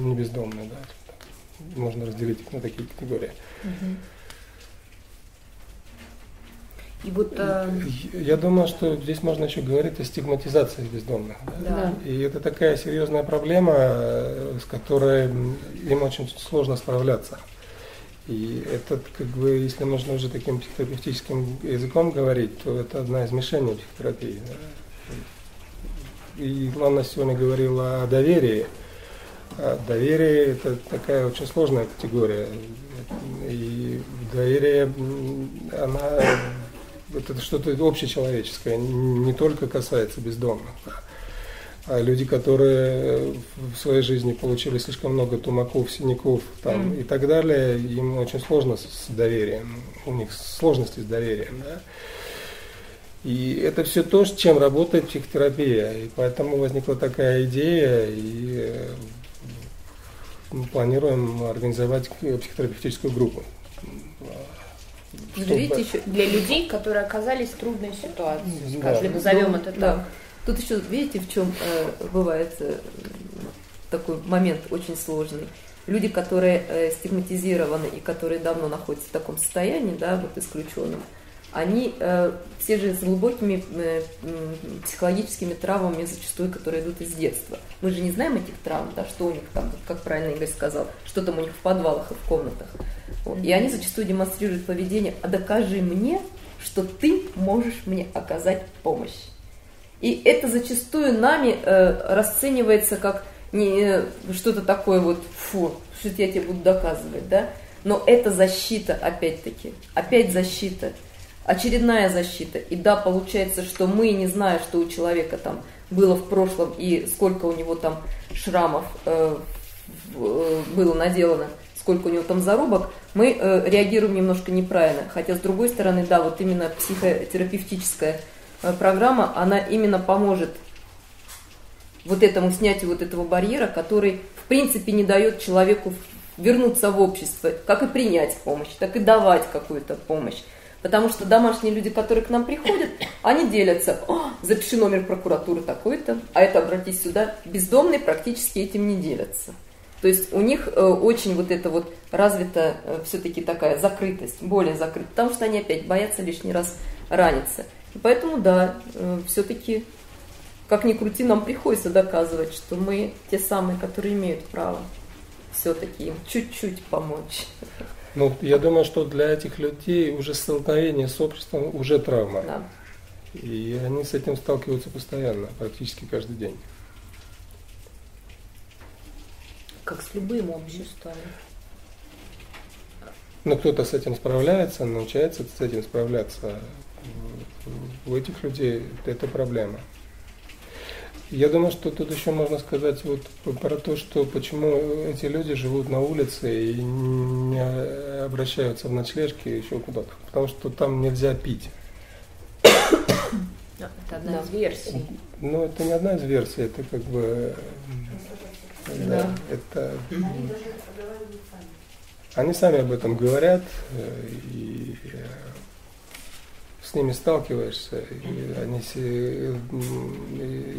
не бездомный, да. Можно разделить их на такие категории. И вот, я думаю, что здесь можно еще говорить о стигматизации бездомных. Да. И это такая серьезная проблема, с которой им очень сложно справляться. И это, как бы, если можно уже таким психотерапевтическим языком говорить, то это одна из мишеней психотерапии. Да? И Лана сегодня говорила о доверии. А доверие – это такая очень сложная категория. И доверие, это что-то общечеловеческое, не только касается бездомных. А люди, которые в своей жизни получили слишком много тумаков, синяков там, и так далее, им очень сложно с доверием, у них сложности с доверием. Да? И это все то, с чем работает психотерапия. И поэтому возникла такая идея, и мы планируем организовать психотерапевтическую группу. Для людей, которые оказались в трудной ситуации, скажем, назовем это так. Да. Тут еще, видите, в чем бывает такой момент очень сложный. Люди, которые стигматизированы и которые давно находятся в таком состоянии, да, вот исключенном, они все же с глубокими психологическими травмами зачастую, которые идут из детства. Мы же не знаем этих травм, да, что у них там, как правильно Игорь сказал, что там у них в подвалах и в комнатах. Вот. И они зачастую демонстрируют поведение: «А докажи мне, что ты можешь мне оказать помощь». И это зачастую нами расценивается как что-то такое вот, фу, что-то я тебе буду доказывать, да? Но это защита опять-таки, опять защита, очередная защита. И да, получается, что мы, не зная, что у человека там было в прошлом и сколько у него там шрамов было наделано, сколько у него там зарубок, мы реагируем немножко неправильно. Хотя, с другой стороны, да, вот именно психотерапевтическая программа, она именно поможет вот этому снятию вот этого барьера, который, в принципе, не дает человеку вернуться в общество, как и принять помощь, так и давать какую-то помощь. Потому что домашние люди, которые к нам приходят, они делятся. О, запиши номер прокуратуры такой-то, а это обратись сюда. Бездомные практически этим не делятся. То есть у них очень вот это вот развита все-таки такая закрытость, более закрыта, потому что они опять боятся лишний раз раниться. И поэтому, да, все-таки, как ни крути, нам приходится доказывать, что мы те самые, которые имеют право все-таки им чуть-чуть помочь. Ну, я думаю, что для этих людей уже столкновение с обществом уже травма. Да. И они с этим сталкиваются постоянно, практически каждый день. Как с любым обществом. Но кто-то с этим справляется, научается с этим справляться. У этих людей это проблема. Я думаю, что тут еще можно сказать вот про то, что почему эти люди живут на улице и не обращаются в ночлежки еще куда-то. Потому что там нельзя пить. Это одна из версий. Ну, это не одна из версий, это как бы... Да. Это... Они сами об этом говорят, и с ними сталкиваешься.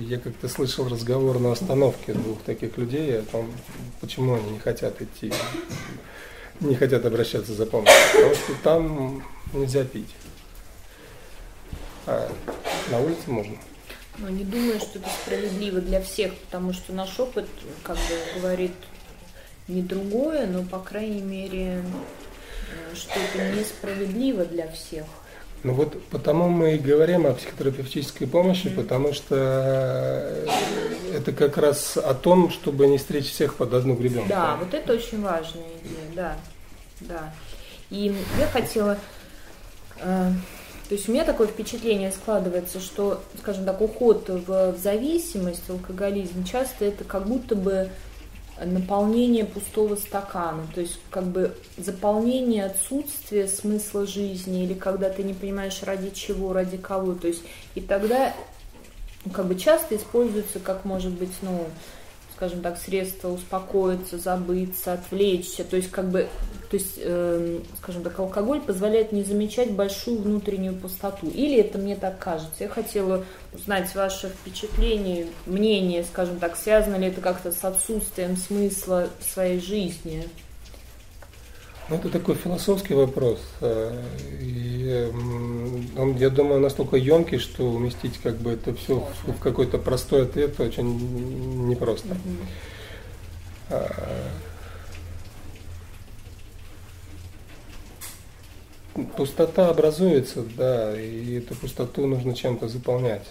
Я как-то слышал разговор на остановке двух таких людей о том, почему они не хотят идти, не хотят обращаться за помощью. Потому что там нельзя пить, а на улице можно. Но не думаю, что это справедливо для всех, потому что наш опыт, как бы, говорит не другое, но, по крайней мере, что это несправедливо для всех. Ну вот потому мы и говорим о психотерапевтической помощи, потому что это как раз о том, чтобы не стричь всех под одну гребенку. Да, вот это очень важная идея, да. Да. И я хотела... То есть у меня такое впечатление складывается, что, скажем так, уход в зависимость, в алкоголизм, часто это как будто бы наполнение пустого стакана, то есть как бы заполнение отсутствия смысла жизни, или когда ты не понимаешь, ради чего, ради кого, то есть и тогда как бы часто используется, как может быть, ну, скажем так, средства успокоиться, забыться, отвлечься, то есть как бы... То есть, скажем так, алкоголь позволяет не замечать большую внутреннюю пустоту. Или это мне так кажется. Я хотела узнать ваше впечатление, мнение, скажем так, связано ли это как-то с отсутствием смысла в своей жизни? Ну, это такой философский вопрос. И он, я думаю, настолько емкий, что уместить как бы это все в какой-то простой ответ очень непросто. Пустота образуется, да, и эту пустоту нужно чем-то заполнять.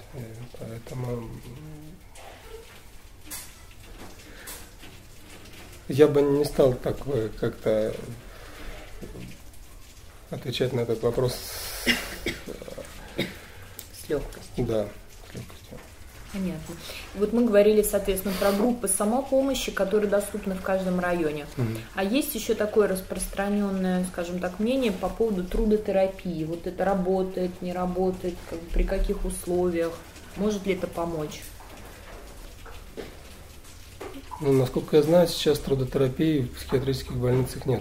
Поэтому я бы не стал так как-то отвечать на этот вопрос с легкостью. Да, с легкостью. Понятно. Вот мы говорили, соответственно, про группы самопомощи, которые доступны в каждом районе. А есть еще такое распространенное, скажем так, мнение по поводу трудотерапии. Вот это работает, не работает, как, при каких условиях, может ли это помочь? Ну, насколько я знаю, сейчас трудотерапии в психиатрических больницах нет.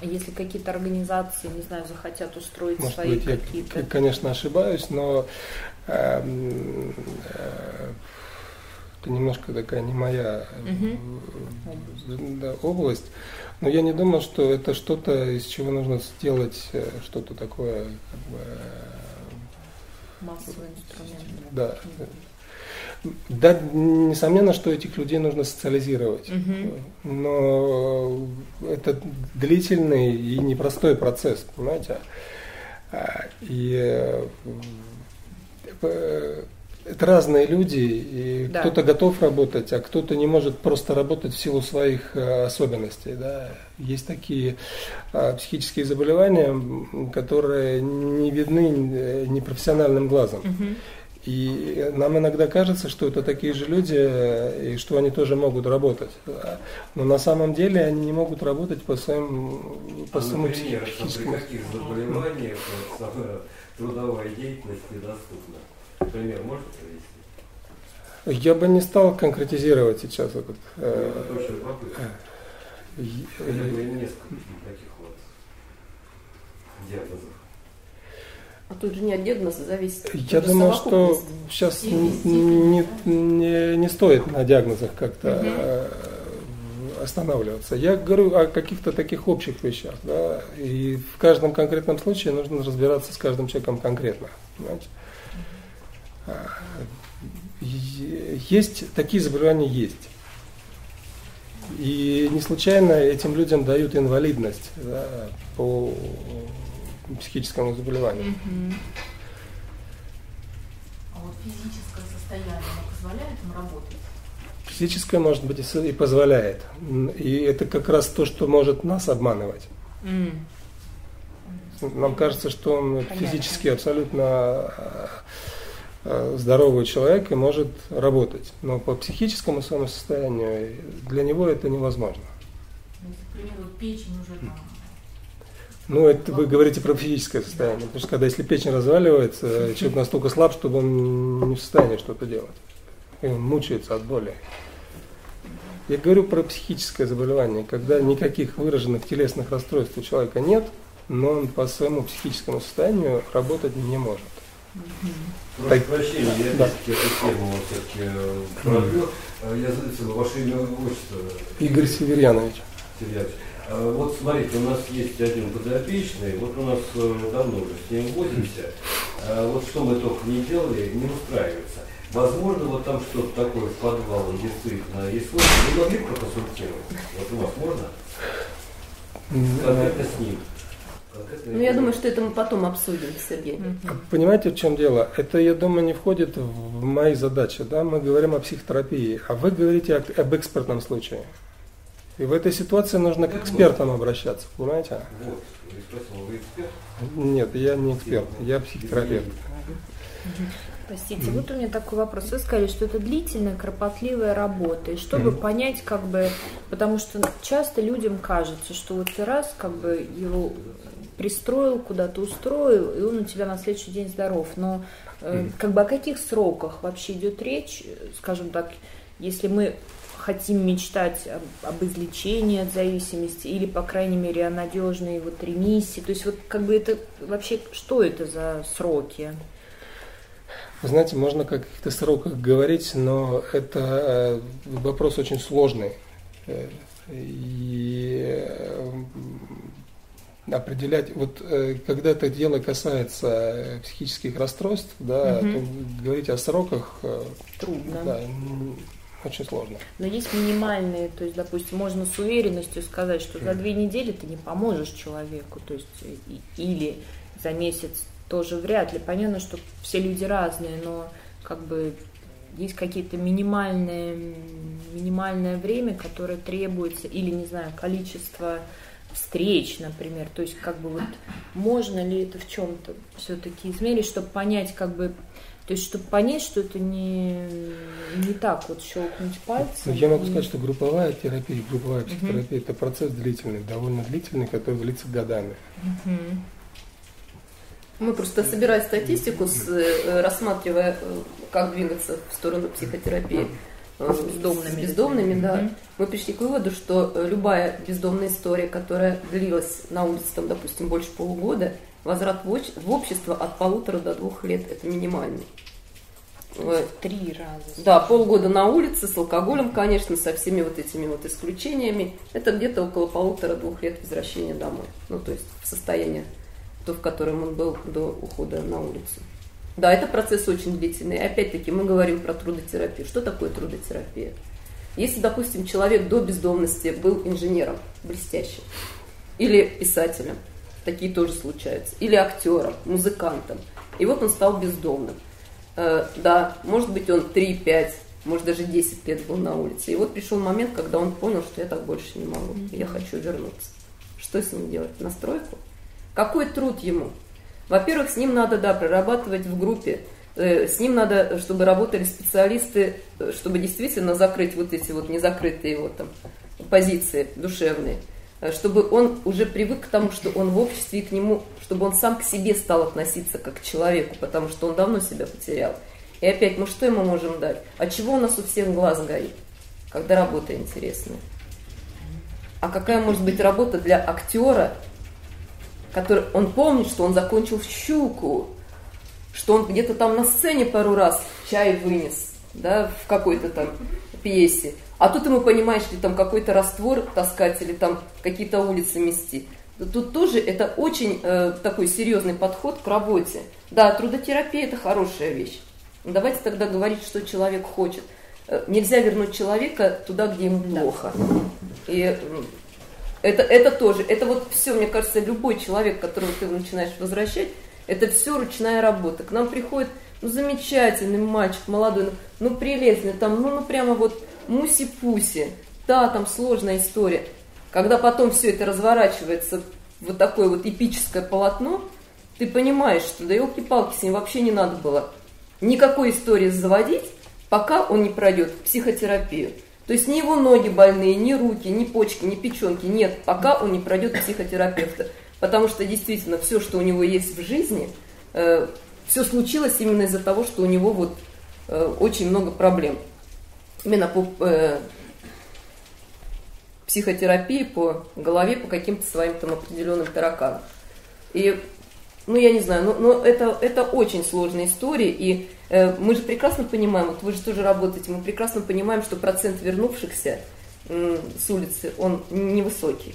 Если какие-то организации, не знаю, захотят устроить, может свои быть, какие-то... Я, конечно, ошибаюсь, но это немножко такая не моя область. Но я не думаю, что это что-то, из чего нужно сделать что-то такое... Как бы, массовый инструмент. Да. Да, несомненно, что этих людей нужно социализировать, но это длительный и непростой процесс, понимаете? И это разные люди, и да. Кто-то готов работать, а кто-то не может просто работать в силу своих особенностей. Да? Есть такие психические заболевания, которые не видны непрофессиональным глазом. И нам иногда кажется, что это такие же люди, и что они тоже могут работать. Но на самом деле они не могут работать по своему психическому... Например, при каких заболеваниях трудовая деятельность недоступна? Например, можете привести? Я бы не стал конкретизировать сейчас этот... Хотя бы несколько таких вот диагнозов. А тут же не от диагноза зависит. Я думаю, что сейчас не стоит на диагнозах как-то останавливаться. Я говорю о каких-то таких общих вещах, да, и в каждом конкретном случае нужно разбираться с каждым человеком конкретно, понимаете? Есть, такие заболевания есть. И не случайно этим людям дают инвалидность, да, по психическому заболеванию. Угу. А вот физическое состояние, оно позволяет им работать? Физическое, может быть, и позволяет. И это как раз то, что может нас обманывать. Нам кажется, что он физически абсолютно здоровый человек и может работать. Но по психическому состоянию для него это невозможно. Например, печень уже там. Ну, это вы говорите про физическое состояние. Да. Потому что когда, если печень разваливается, человек настолько слаб, что он не в состоянии что-то делать. И он мучается от боли. Я говорю про психическое заболевание, когда никаких выраженных телесных расстройств у человека нет, но он по своему психическому состоянию работать не может. Прошу прощения, я эту тему все-таки пробью. Я записываю ваше имя и отчество. Игорь Северьянович. Вот смотрите, у нас есть один подопечный, вот у нас давно уже с ним возимся, вот что мы только не делали, не устраивается. Возможно, вот там что-то такое в подвале действительно есть. Вы могли проконсультировать? Вот у вас можно? Конкретно с ним. Ну, я думаю, что это мы потом обсудим, Сергей. Понимаете, в чем дело? Это, я думаю, не входит в мои задачи. Да? Мы говорим о психотерапии, а вы говорите об экспертном случае. И в этой ситуации нужно к экспертам обращаться, понимаете? Вот, я спросил, вы эксперт? Нет, я не эксперт, я психотерапевт. Простите, вот у меня такой вопрос. Вы сказали, что это длительная, кропотливая работа. И чтобы понять, как бы, потому что часто людям кажется, что вот ты раз, как бы, его пристроил, куда-то устроил, и он у тебя на следующий день здоров. Но как бы о каких сроках вообще идет речь, скажем так, если мы хотим мечтать об излечении от зависимости или, по крайней мере, о надежной вот ремиссии? То есть вот как бы это вообще, что это за сроки? Вы знаете, можно о каких-то сроках говорить, но это вопрос очень сложный. И определять, вот когда это дело касается психических расстройств, да, то говорить о сроках трудно. Да, очень сложно. Но есть минимальные, то есть, допустим, можно с уверенностью сказать, что за 2 недели ты не поможешь человеку, то есть, или за месяц тоже вряд ли. Понятно, что все люди разные, но как бы есть какие-то минимальное время, которое требуется, или, не знаю, количество встреч, например. То есть, как бы вот можно ли это в чем-то все-таки измерить, чтобы понять, как бы. То есть, чтобы понять, что это не так вот щелкнуть пальцем. Я могу сказать, что групповая терапия, групповая психотерапия – это процесс длительный, довольно длительный, который длится годами. Мы просто, собирая статистику, рассматривая, как двигаться в сторону психотерапии с бездомными, да, мы пришли к выводу, что любая бездомная история, которая длилась на улице, там, допустим, больше полугода, возврат в общество от 1,5 до 2 лет – это минимальный. 3 раза. Да, полгода на улице с алкоголем, конечно, со всеми вот этими вот исключениями. Это где-то около 1,5-2 лет возвращения домой. Ну, то есть в состоянии, то, в котором он был до ухода на улицу. Да, это процесс очень длительный. Опять-таки мы говорим про трудотерапию. Что такое трудотерапия? Если, допустим, человек до бездомности был инженером блестящим или писателем, такие тоже случаются, или актером, музыкантом, и вот он стал бездомным. Да, может быть, он 3, 5, может, даже 10 лет был на улице. И вот пришел момент, когда он понял, что я так больше не могу, я хочу вернуться. Что с ним делать? На стройку? Какой труд ему? Во-первых, с ним надо, да, прорабатывать в группе, с ним надо, чтобы работали специалисты, чтобы действительно закрыть вот эти вот незакрытые вот там позиции душевные, чтобы он уже привык к тому, что он в обществе, и к нему, чтобы он сам к себе стал относиться как к человеку, потому что он давно себя потерял. И опять, ну что ему можем дать? От чего у нас у всех глаз горит, когда работа интересная? А какая может быть работа для актера, который он помнит, что он закончил «Щуку», что он где-то там на сцене пару раз чай вынес, да, в какой-то там пьесе. А тут ему, понимаешь, ли там какой-то раствор таскать или там какие-то улицы мести. Тут тоже это очень такой серьезный подход к работе. Да, трудотерапия – это хорошая вещь. Давайте тогда говорить, что человек хочет. Нельзя вернуть человека туда, где ему плохо. И это тоже, это вот все, мне кажется, любой человек, которого ты начинаешь возвращать, это все ручная работа. К нам приходит, ну, замечательный мальчик, молодой, ну, прелестный, там, ну, прямо вот муси-пуси, да, там сложная история. Когда потом все это разворачивается в вот такое вот эпическое полотно, ты понимаешь, что да елки-палки, с ним вообще не надо было никакой истории заводить, пока он не пройдет психотерапию. То есть ни его ноги больные, ни руки, ни почки, ни печенки, нет, пока он не пройдет психотерапевта. Потому что действительно все, что у него есть в жизни, все случилось именно из-за того, что у него вот очень много проблем. Именно по психотерапии, по голове, по каким-то своим там определенным тараканам. И, ну, я не знаю, но это очень сложная история, и мы же прекрасно понимаем, вот вы же тоже работаете, мы прекрасно понимаем, что процент вернувшихся с улицы, он невысокий.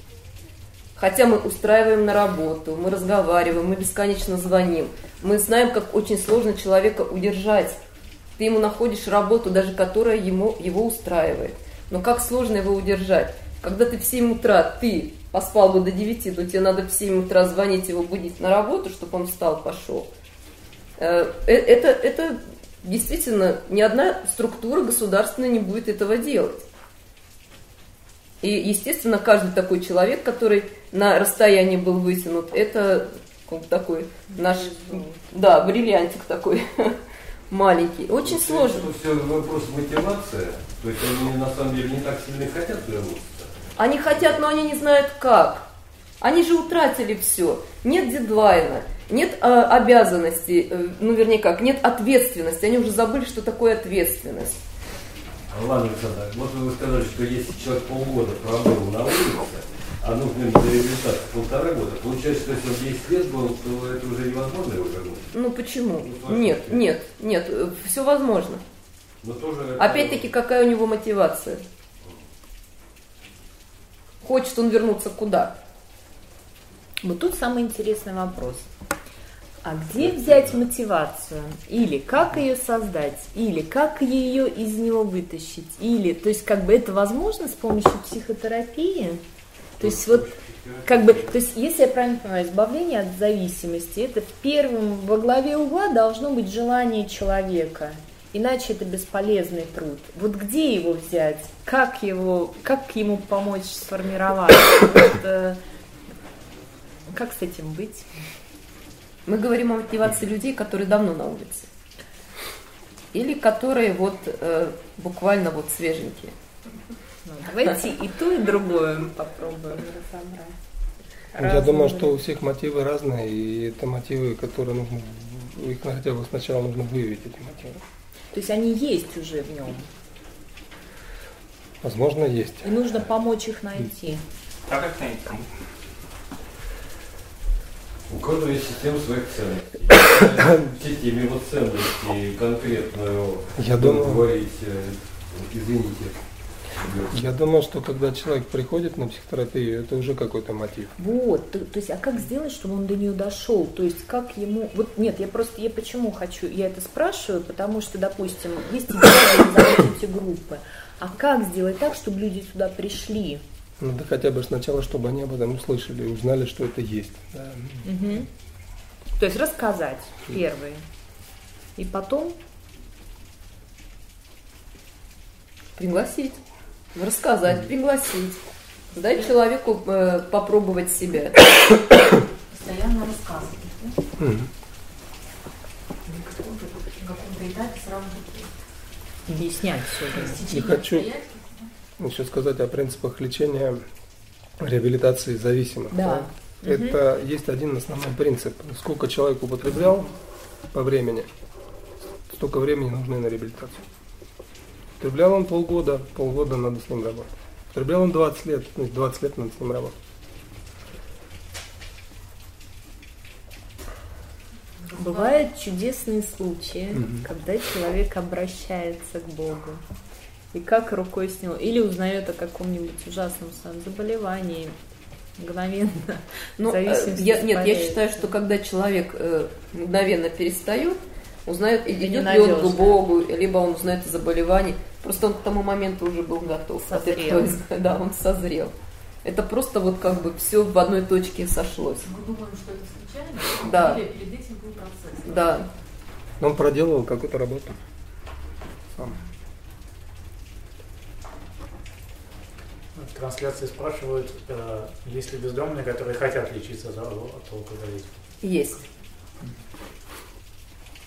Хотя мы устраиваем на работу, мы разговариваем, мы бесконечно звоним, мы знаем, как очень сложно человека удержать. Ты ему находишь работу, даже которая его устраивает. Но как сложно его удержать? Когда ты в 7 утра, ты поспал бы до 9, но тебе надо в 7 утра звонить его, будить на работу, чтобы он встал, пошел. Это действительно ни одна структура государственная не будет этого делать. И, естественно, каждый такой человек, который на расстоянии был вытянут, это такой наш, да, бриллиантик такой маленький. Очень вот, сложно. Все вопрос мотивация. То есть они на самом деле не так сильно хотят вернуться. Они хотят, но они не знают как. Они же утратили все. Нет дедлайна, нет обязанностей, ну, вернее как, нет ответственности. Они уже забыли, что такое ответственность. Ладно, Александр, вот вы сказали, что если человек полгода пробыл на улице, а нужно им реабилитация полтора года, получается, что если он 10 лет был, то это уже невозможно его вернуть? Ну почему? Ну, нет, все возможно. Но тоже опять-таки, это... какая у него мотивация? Хочет он вернуться куда? Вот тут самый интересный вопрос. А где взять мотивацию? Или как ее создать? Или как ее из него вытащить? Или, то есть, как бы это возможно с помощью психотерапии? То есть, вот, как бы, то есть, если я правильно понимаю, избавление от зависимости, это в первом, во главе угла должно быть желание человека. Иначе это бесполезный труд. Вот где его взять? Как ему помочь сформировать? Вот, как с этим быть? Мы говорим о мотивации людей, которые давно на улице. Или которые вот буквально вот свеженькие. Ну, давайте и то, и другое попробуем разобрать. Я думаю, что у всех мотивы разные, и это мотивы, которые нужно, их хотя бы сначала нужно выявить, эти мотивы. То есть они есть уже в нем? Возможно, есть. И нужно помочь их найти. А как найти? У каждого есть система своих ценностей. Все эти его ценности конкретно говорить, извините. Я думаю, что когда человек приходит на психотерапию, это уже какой-то мотив. Вот, то есть, а как сделать, чтобы он до нее дошел? То есть, как ему... Вот нет, я почему хочу, я это спрашиваю, потому что, допустим, есть эти группы, а как сделать так, чтобы люди сюда пришли? Ну да хотя бы сначала, чтобы они об этом услышали, узнали, что это есть. Да. Угу. То есть рассказать первые. И потом пригласить. Рассказать, пригласить. Дать человеку попробовать себя. Постоянно рассказывать. Да? Угу. На каком-то этапе сразу объяснять все. Не хочу. Еще сказать о принципах лечения реабилитации зависимых. Да. Да? Угу. Это есть один основной принцип. Сколько человек употреблял по времени, столько времени нужно и на реабилитацию. Употреблял он полгода надо с ним работать. Потреблял он 20 лет, значит, 20 лет надо с ним работать. Бывают чудесные случаи, когда человек обращается к Богу. И как рукой с него, или узнает о каком-нибудь ужасном своем заболевании мгновенно. Ну, я считаю, что когда человек мгновенно перестает, узнает, идет ли он к Богу, либо он узнает о заболевании. Просто он к тому моменту уже был готов. Созрел. Да, он созрел. Это просто вот как бы все в одной точке сошлось. Мы думаем, что это случайно, да. Или перед этим был процесс. Да. Он проделывал какую-то работу сам. В трансляции спрашивают, есть ли бездомные, которые хотят лечиться от алкоголизма? Есть.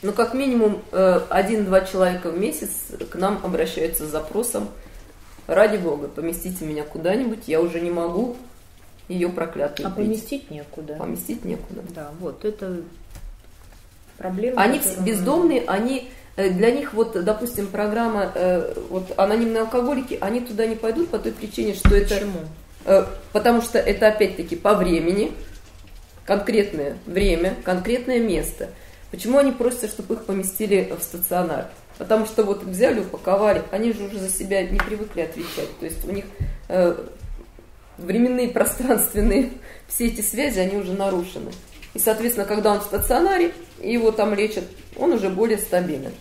Ну, как минимум, 1-2 человека в месяц к нам обращаются с запросом: ради Бога, поместите меня куда-нибудь, я уже не могу ее проклятую. А пить. Поместить некуда. Поместить некуда. Да, вот это проблема. Они бездомные, они... Для них, вот, допустим, программа вот, анонимные алкоголики, они туда не пойдут по той причине, что это... Почему? Потому что это, опять-таки, по времени, конкретное время, конкретное место. Почему они просят, чтобы их поместили в стационар? Потому что вот взяли, упаковали, они же уже за себя не привыкли отвечать. То есть у них временные, пространственные, все эти связи, они уже нарушены. И, соответственно, когда он в стационаре, его там лечат, он уже более стабилен.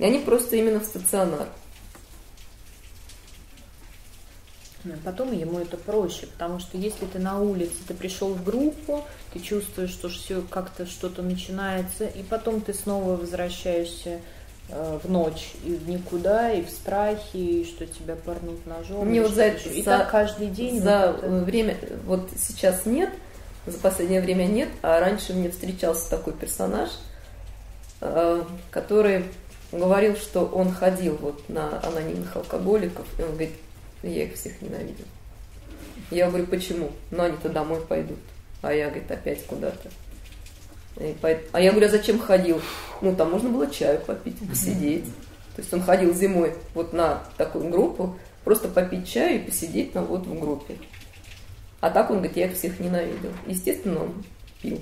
И они просто именно в стационар. Потом ему это проще, потому что если ты на улице, ты пришел в группу, ты чувствуешь, что все как-то что-то начинается, и потом ты снова возвращаешься в ночь и в никуда, и в страхе, и что тебя порнут ножом. Мне вот за это, и так каждый день. За время, вот сейчас нет, за последнее время нет, а раньше мне встречался такой персонаж, который говорил, что он ходил вот на анонимных алкоголиков, и он говорит: я их всех ненавидел. Я говорю: почему? Ну, они-то домой пойдут. А я, говорит, опять куда-то. А я говорю: а зачем ходил? Ну, там можно было чаю попить, посидеть. То есть он ходил зимой вот на такую группу, просто попить чаю и посидеть на, вот в группе. А так он говорит: я их всех ненавидел. Естественно, он пил.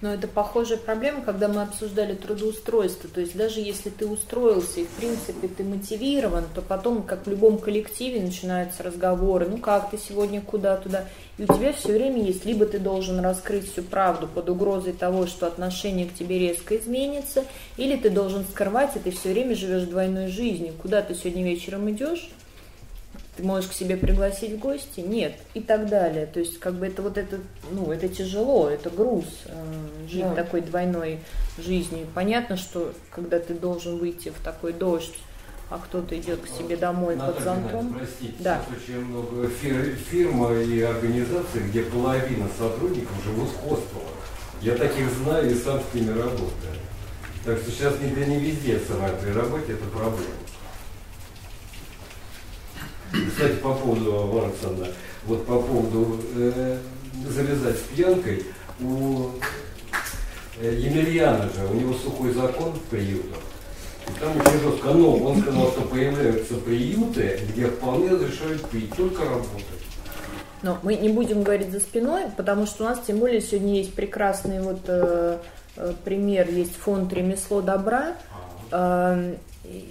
Но это похожая проблема, когда мы обсуждали трудоустройство. То есть даже если ты устроился и, в принципе, ты мотивирован, то потом, как в любом коллективе, начинаются разговоры. Ну как ты сегодня, куда, туда? И у тебя все время есть. Либо ты должен раскрыть всю правду под угрозой того, что отношение к тебе резко изменится, или ты должен скрывать, и ты все время живешь двойной жизнью. Куда ты сегодня вечером идешь? Ты можешь к себе пригласить в гости? Нет. И так далее. То есть, как бы это вот это, ну, это тяжело, это груз жить такой двойной жизнью. Понятно, что когда ты должен выйти в такой дождь, а кто-то идет к себе домой под зонтом. Простите, да. Сейчас очень много фирм и организаций, где половина сотрудников живут в хостелах. Я таких знаю и сам с ними работаю. Так что сейчас не везде сама при работе это проблема. Кстати, по поводу Варсона, вот по поводу завязать с пьянкой, у Емельяна же, у него сухой закон в приютах, и там очень жестко, но он сказал, что появляются приюты, где вполне разрешают пить, только работать. Но мы не будем говорить за спиной, потому что у нас, тем более, сегодня есть прекрасный вот пример, есть фонд «Ремесло добра».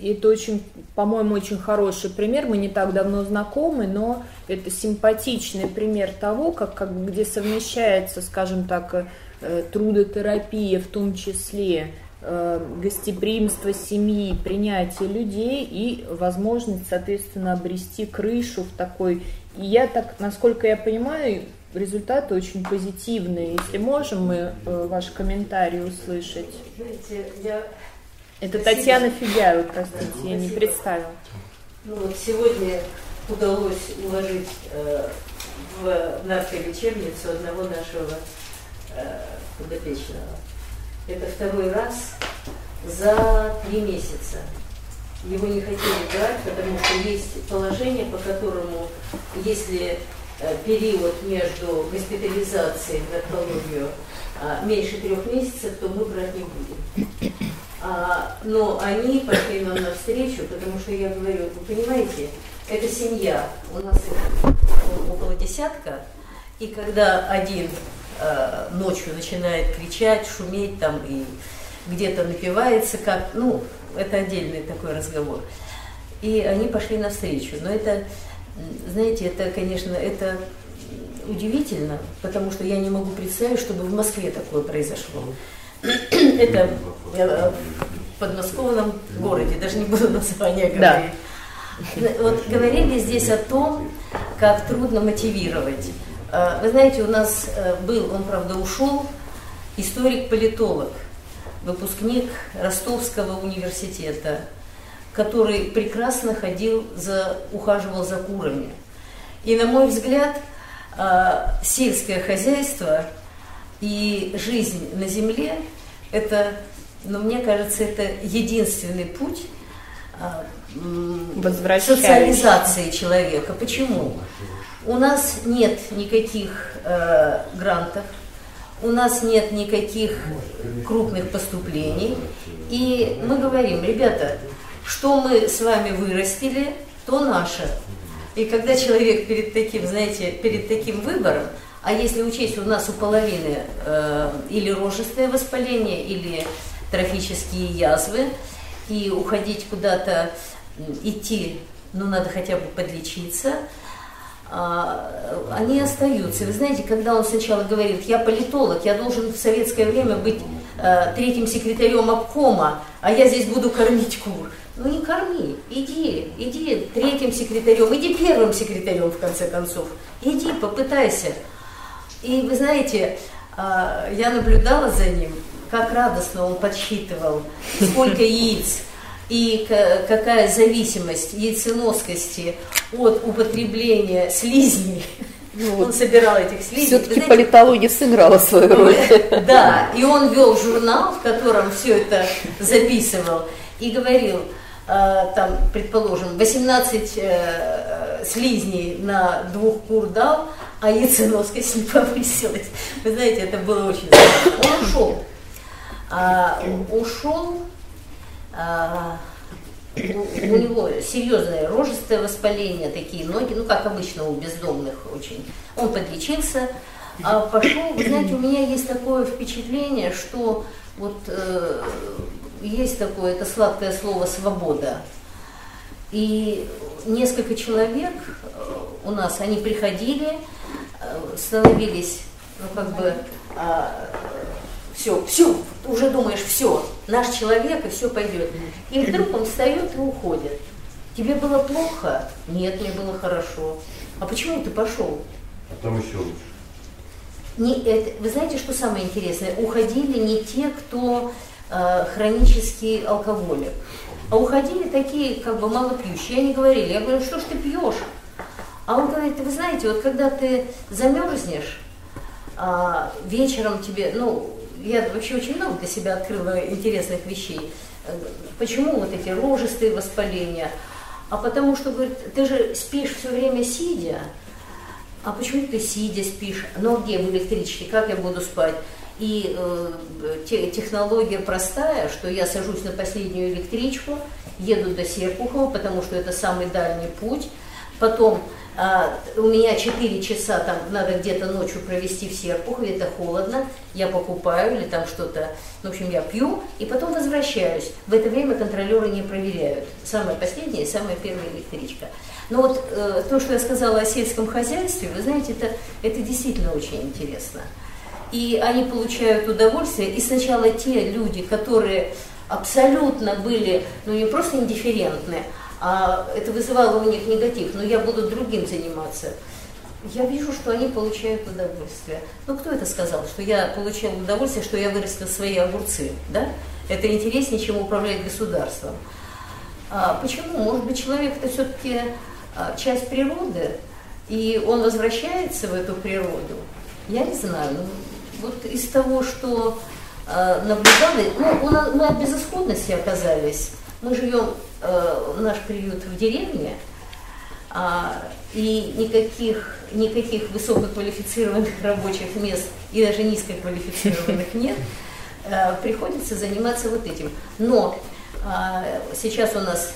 Это очень, по-моему, очень хороший пример. Мы не так давно знакомы, но это симпатичный пример того, как где совмещается, скажем так, трудотерапия, в том числе гостеприимство семьи, принятие людей и возможность, соответственно, обрести крышу в такой. И я так, насколько я понимаю, результаты очень позитивные. Если можем мы ваши комментарии услышать. Это спасибо. Татьяна Федяева, простите, спасибо. Я не представила. Ну вот сегодня удалось уложить в нашей лечебнице одного нашего подопечного. Это второй раз за 3 месяца. Его не хотели брать, потому что есть положение, по которому, если период между госпитализацией в наркологию меньше 3 месяцев, то мы брать не будем. Но они пошли нам навстречу, потому что я говорю: вы понимаете, Это семья. У нас их около десятка. И когда один ночью начинает кричать, шуметь там и где-то напивается, как, ну, это отдельный такой разговор. И они пошли навстречу. Но это, знаете, это, конечно, это удивительно, потому что я не могу представить, чтобы в Москве такое произошло. Это в подмосковном городе, даже не буду название говорить. Да. Вот говорили здесь о том, как трудно мотивировать. Вы знаете, у нас был, он, правда, ушел, историк-политолог, выпускник Ростовского университета, который прекрасно ходил, ухаживал за курами. И, на мой взгляд, сельское хозяйство и жизнь на земле – это, ну, мне кажется, это единственный путь социализации человека. Почему? У нас нет никаких грантов, у нас нет никаких крупных поступлений. И мы говорим, ребята, что мы с вами вырастили, то наше. И когда человек перед таким, знаете, перед таким выбором, а если учесть, у нас у половины или рожистое воспаление, или трофические язвы, и уходить куда-то, идти, ну, надо хотя бы подлечиться, они остаются. Вы знаете, когда он сначала говорит, я политолог, я должен в советское время быть третьим секретарем обкома, а я здесь буду кормить кур. Ну не корми, иди третьим секретарем, иди первым секретарем, в конце концов, иди, попытайся. И вы знаете, я наблюдала за ним, как радостно он подсчитывал, сколько яиц и какая зависимость яйценоскости от употребления слизней. Вот. Он собирал этих слизней. Все-таки политология сыграла свою роль. Да, и он вел журнал, в котором все это записывал, и говорил, там, предположим, 18 слизней на 2 кур дал, а яйценоскость не повысилась. Вы знаете, это было очень здорово. Он ушел. У него серьезное рожистое воспаление, такие ноги, ну, как обычно у бездомных очень. Он подлечился, пошел. Вы знаете, у меня есть такое впечатление, что вот... Есть такое, это сладкое слово «свобода». И несколько человек у нас, они приходили, становились, ну, как бы, все, уже думаешь, все, наш человек, и все пойдет. И вдруг он встает и уходит. Тебе было плохо? Нет, мне было хорошо. А почему ты пошел? А там еще лучше. Вы знаете, что самое интересное? Уходили не те, кто... хронический алкоголик. А уходили такие, как бы, малопьющие. Они говорили, я говорю, что ж ты пьешь? А он говорит, вы знаете, вот когда ты замерзнешь, вечером тебе, ну, я вообще очень много для себя открыла интересных вещей. Почему вот эти рожистые воспаления? А потому что, говорит, ты же спишь все время сидя. А почему ты сидя спишь? Ну, где в электричке? Как я буду спать? И технология простая, что я сажусь на последнюю электричку, еду до Серпухова, потому что это самый дальний путь. Потом у меня 4 часа там надо где-то ночью провести в Серпухове, это холодно, я покупаю или там что-то, в общем, я пью, и потом возвращаюсь. В это время контролеры не проверяют. Самая последняя и самая первая электричка. Но вот то, что я сказала о сельском хозяйстве, вы знаете, это действительно очень интересно. И они получают удовольствие. И сначала те люди, которые абсолютно были, ну, не просто индифферентны, а это вызывало у них негатив, но я буду другим заниматься. Я вижу, что они получают удовольствие. Ну, кто это сказал, что я получал удовольствие, что я вырастила свои огурцы, да? Это интереснее, чем управлять государством. Почему? Может быть, человек – это все-таки часть природы, и он возвращается в эту природу. Я не знаю, ну, вот из того, что наблюдали, ну, мы от безысходности оказались. Мы живем, наш приют в деревне, и никаких высококвалифицированных рабочих мест и даже низкоквалифицированных нет. Приходится заниматься вот этим. Но сейчас у нас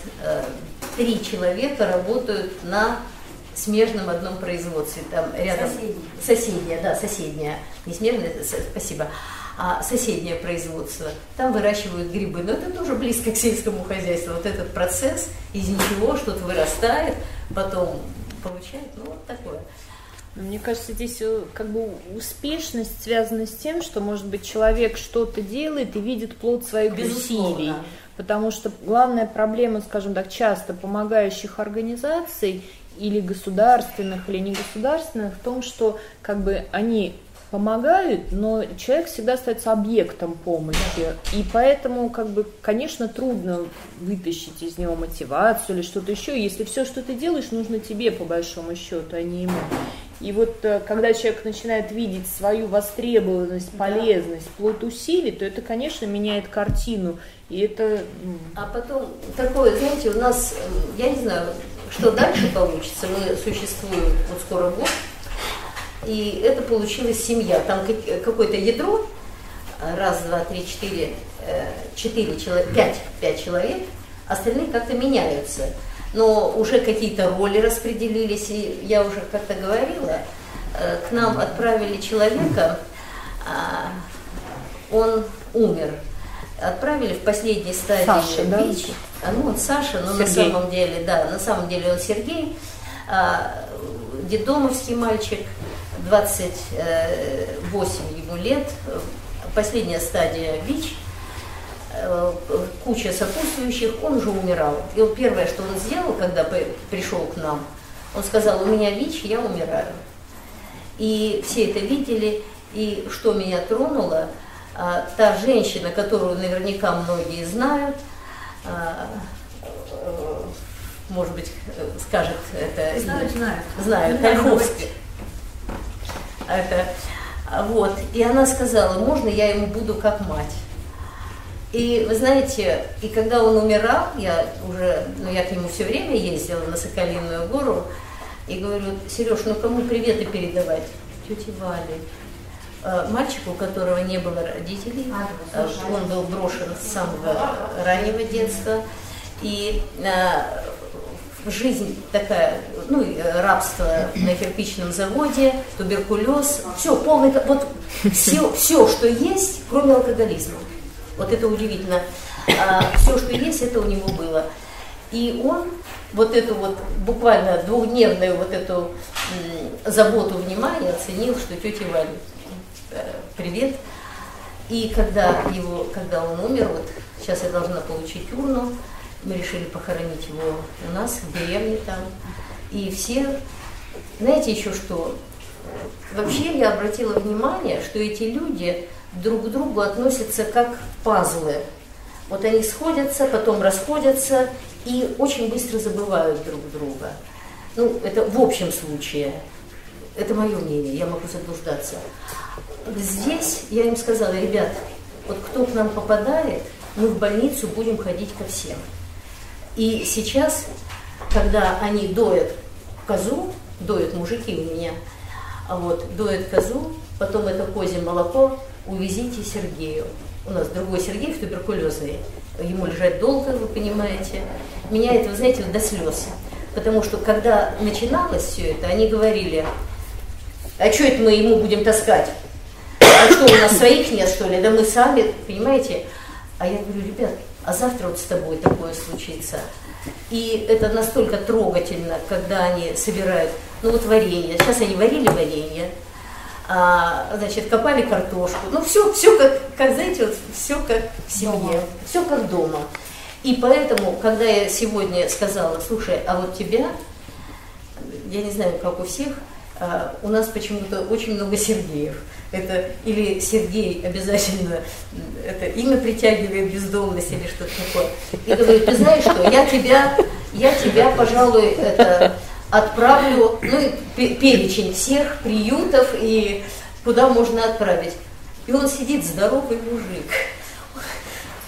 три человека работают на смежном одном производстве. Там рядом соседнее, да, соседнее, не смежное, спасибо, а соседнее производство. Там выращивают грибы, но это тоже близко к сельскому хозяйству. Вот этот процесс из ничего что-то вырастает, потом получает, ну вот такое. Мне кажется, здесь как бы успешность связана с тем, что, может быть, человек что-то делает и видит плод своих усилий. Потому что главная проблема, скажем так, часто помогающих организаций или государственных, или негосударственных, в том, что как бы они помогают, но человек всегда остается объектом помощи. И поэтому, как бы, конечно, трудно вытащить из него мотивацию или что-то еще, если все, что ты делаешь, нужно тебе, по большому счету, а не ему. И вот когда человек начинает видеть свою востребованность, полезность, плод усилий, то это, конечно, меняет картину. И это... А потом такое, знаете, у нас, я не знаю, что дальше получится. Мы существуем вот скоро год. И это получилась семья. Там какое-то ядро, раз, два, три, четыре человека, пять человек, остальные как-то меняются. Но уже какие-то роли распределились, и я уже как-то говорила, к нам отправили человека, он умер. Отправили в последней стадии Саша, да? Ну, он Саша, но Сергей. На самом деле, да, на самом деле он Сергей, детдомовский мальчик. 28 ему лет, последняя стадия ВИЧ, куча сопутствующих, он же умирал. И вот первое, что он сделал, когда пришел к нам, он сказал: у меня ВИЧ, я умираю. И все это видели, и что меня тронуло, та женщина, которую наверняка многие знают, может быть, скажет это... Знают, Тальковский. Это, вот. И она сказала: можно я ему буду как мать? И вы знаете, и когда он умирал, я уже, ну я к нему все время ездила на Соколиную гору, и говорю: Сереж, ну кому приветы передавать? Тете Вале, мальчику, у которого не было родителей, он был брошен с самого раннего детства, и жизнь такая, ну, рабство на кирпичном заводе, туберкулез, все, полный, вот все, что есть, кроме алкоголизма. Вот это удивительно. Все, что есть, это у него было. И он вот эту вот буквально двухдневную вот эту заботу внимания оценил, что тетя Валя, привет. И когда он умер, вот сейчас я должна получить урну, мы решили похоронить его у нас, в деревне там. И все, знаете еще что, вообще я обратила внимание, что эти люди друг к другу относятся как пазлы. Вот они сходятся, потом расходятся и очень быстро забывают друг друга. Ну, это в общем случае, это мое мнение, я могу заблуждаться. Здесь я им сказала: ребят, вот кто к нам попадает, мы в больницу будем ходить ко всем. И сейчас, когда они доят козу, доят мужики у меня, вот, доят козу, потом это козье молоко увезите Сергею. У нас другой Сергей в туберкулезной, ему лежать долго, вы понимаете. Меня это, вы знаете, до слез. Потому что, когда начиналось все это, они говорили: а что это мы ему будем таскать? А что, у нас своих нет, что ли? Да мы сами, понимаете? А я говорю: ребят, а завтра вот с тобой такое случится. И это настолько трогательно, когда они собирают, ну вот варенье, сейчас они варили варенье, значит, копали картошку, ну все как, знаете, вот все как в семье, все как дома. И поэтому, когда я сегодня сказала: слушай, а вот тебя, я не знаю, как у всех, у нас почему-то очень много Сергеев. Это или Сергей обязательно, это имя притягивает бездомность или что-то такое. И говорит: ты знаешь что, я тебя, пожалуй, это, отправлю, ну, перечень всех приютов и куда можно отправить. И он сидит здоровый мужик.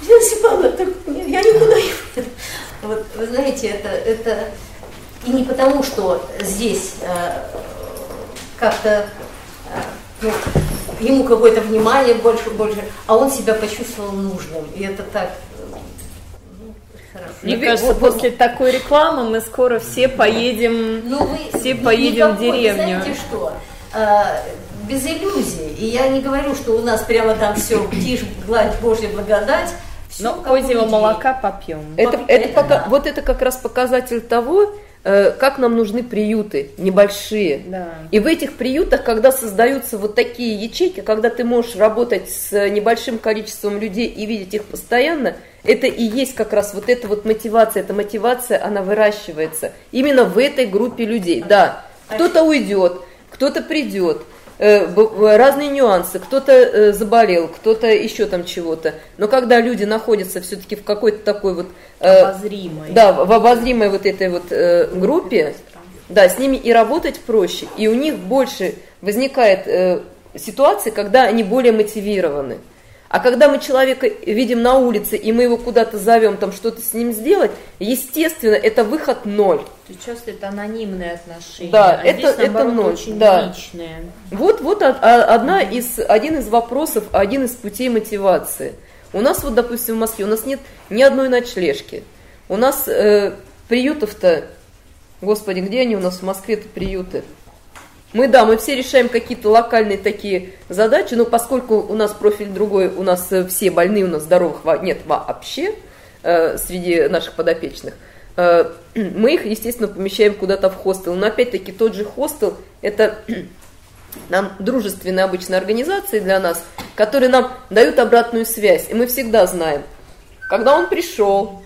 Елена Степановна, я никуда не буду. Вот, вы знаете, это и не потому, что здесь как-то... Ну, ему какое-то внимание больше, а он себя почувствовал нужным. И это так. Мне кажется, после такой рекламы мы скоро все поедем, в деревню. Вы знаете что? Без иллюзий. И я не говорю, что у нас прямо там все тишь, гладь, Божья благодать. Но козьего молока попьем. Это вот это как раз показатель того, как нам нужны приюты небольшие. Да. И в этих приютах, когда создаются вот такие ячейки, когда ты можешь работать с небольшим количеством людей и видеть их постоянно, это и есть как раз вот эта вот мотивация. Эта мотивация, она выращивается именно в этой группе людей. Да, кто-то уйдет, кто-то придет. Разные нюансы. Кто-то заболел, кто-то еще там чего-то. Но когда люди находятся все-таки в какой-то такой вот... обозримой. Да, в обозримой вот этой вот группе, да, с ними и работать проще. И у них больше возникает ситуации, когда они более мотивированы. А когда мы человека видим на улице, и мы его куда-то зовем, там что-то с ним сделать, естественно, это выход ноль. Часто это анонимные отношения, да, а это, здесь, наоборот, это очень личные. Вот один из вопросов, один из путей мотивации. У нас, вот, допустим, в Москве у нас нет ни одной ночлежки. У нас приютов-то, господи, где они у нас в Москве-то приюты? Мы все решаем какие-то локальные такие задачи, но поскольку у нас профиль другой, у нас все больные, у нас здоровых нет вообще среди наших подопечных, мы их, естественно, помещаем куда-то в хостел. Но опять-таки тот же хостел – это нам дружественные обычные организации для нас, которые нам дают обратную связь. И мы всегда знаем, когда он пришел,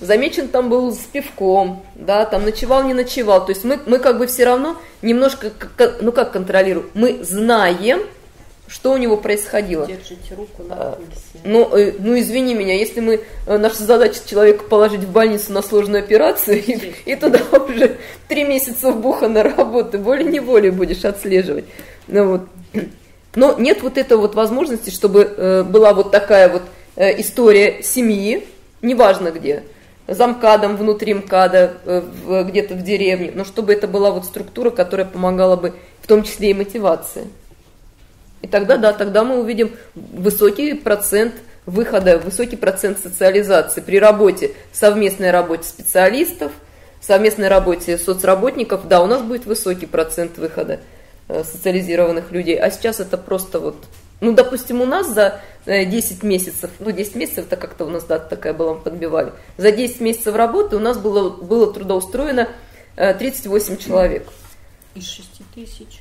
замечен там был с пивком, да, там ночевал, не ночевал. То есть мы как бы все равно немножко, контролируем. Мы знаем, что у него происходило. Держите руку на пульсе. Ну, извини меня, если наша задача человека положить в больницу на сложную операцию, и туда уже 3 месяца вбухана работы, волей-неволей будешь отслеживать. Но нет вот этой вот возможности, чтобы была вот такая вот история семьи, неважно где, за МКАДом, внутри МКАДа, где-то в деревне, но чтобы это была вот структура, которая помогала бы в том числе и мотивации. И тогда мы увидим высокий процент выхода, высокий процент социализации при работе, совместной работе специалистов, совместной работе соцработников. Да, у нас будет высокий процент выхода социализированных людей. А сейчас это просто вот... допустим, у нас за 10 месяцев, 10 месяцев это как-то у нас дата такая была, мы подбивали, за 10 месяцев работы у нас было трудоустроено 38 человек. Из 6 тысяч?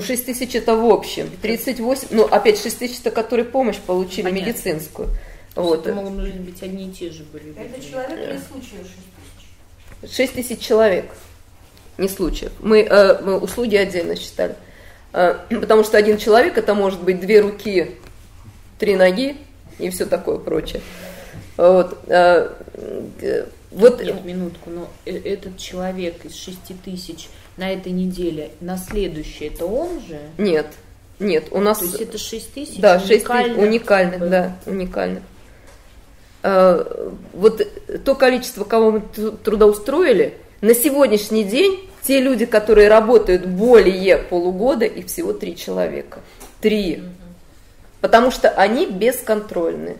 6 тысяч это в общем, 38, 6 тысяч это которые помощь получили. Понятно. Медицинскую. Это могут быть одни и те же были. Это человек или случаев 6 тысяч? 6 тысяч человек, не случаев. Мы услуги отдельно считали. Потому что один человек, это может быть 2 руки, 3 ноги и все такое прочее. Нет, минутку, но этот человек из 6 тысяч на этой неделе, на следующей, это он же? Нет, у нас... То есть это 6 тысяч да, уникальных, да, уникальных. То количество, кого мы трудоустроили, на сегодняшний день... Те люди, которые работают более полугода, их всего 3 человека. 3. Потому что они бесконтрольны.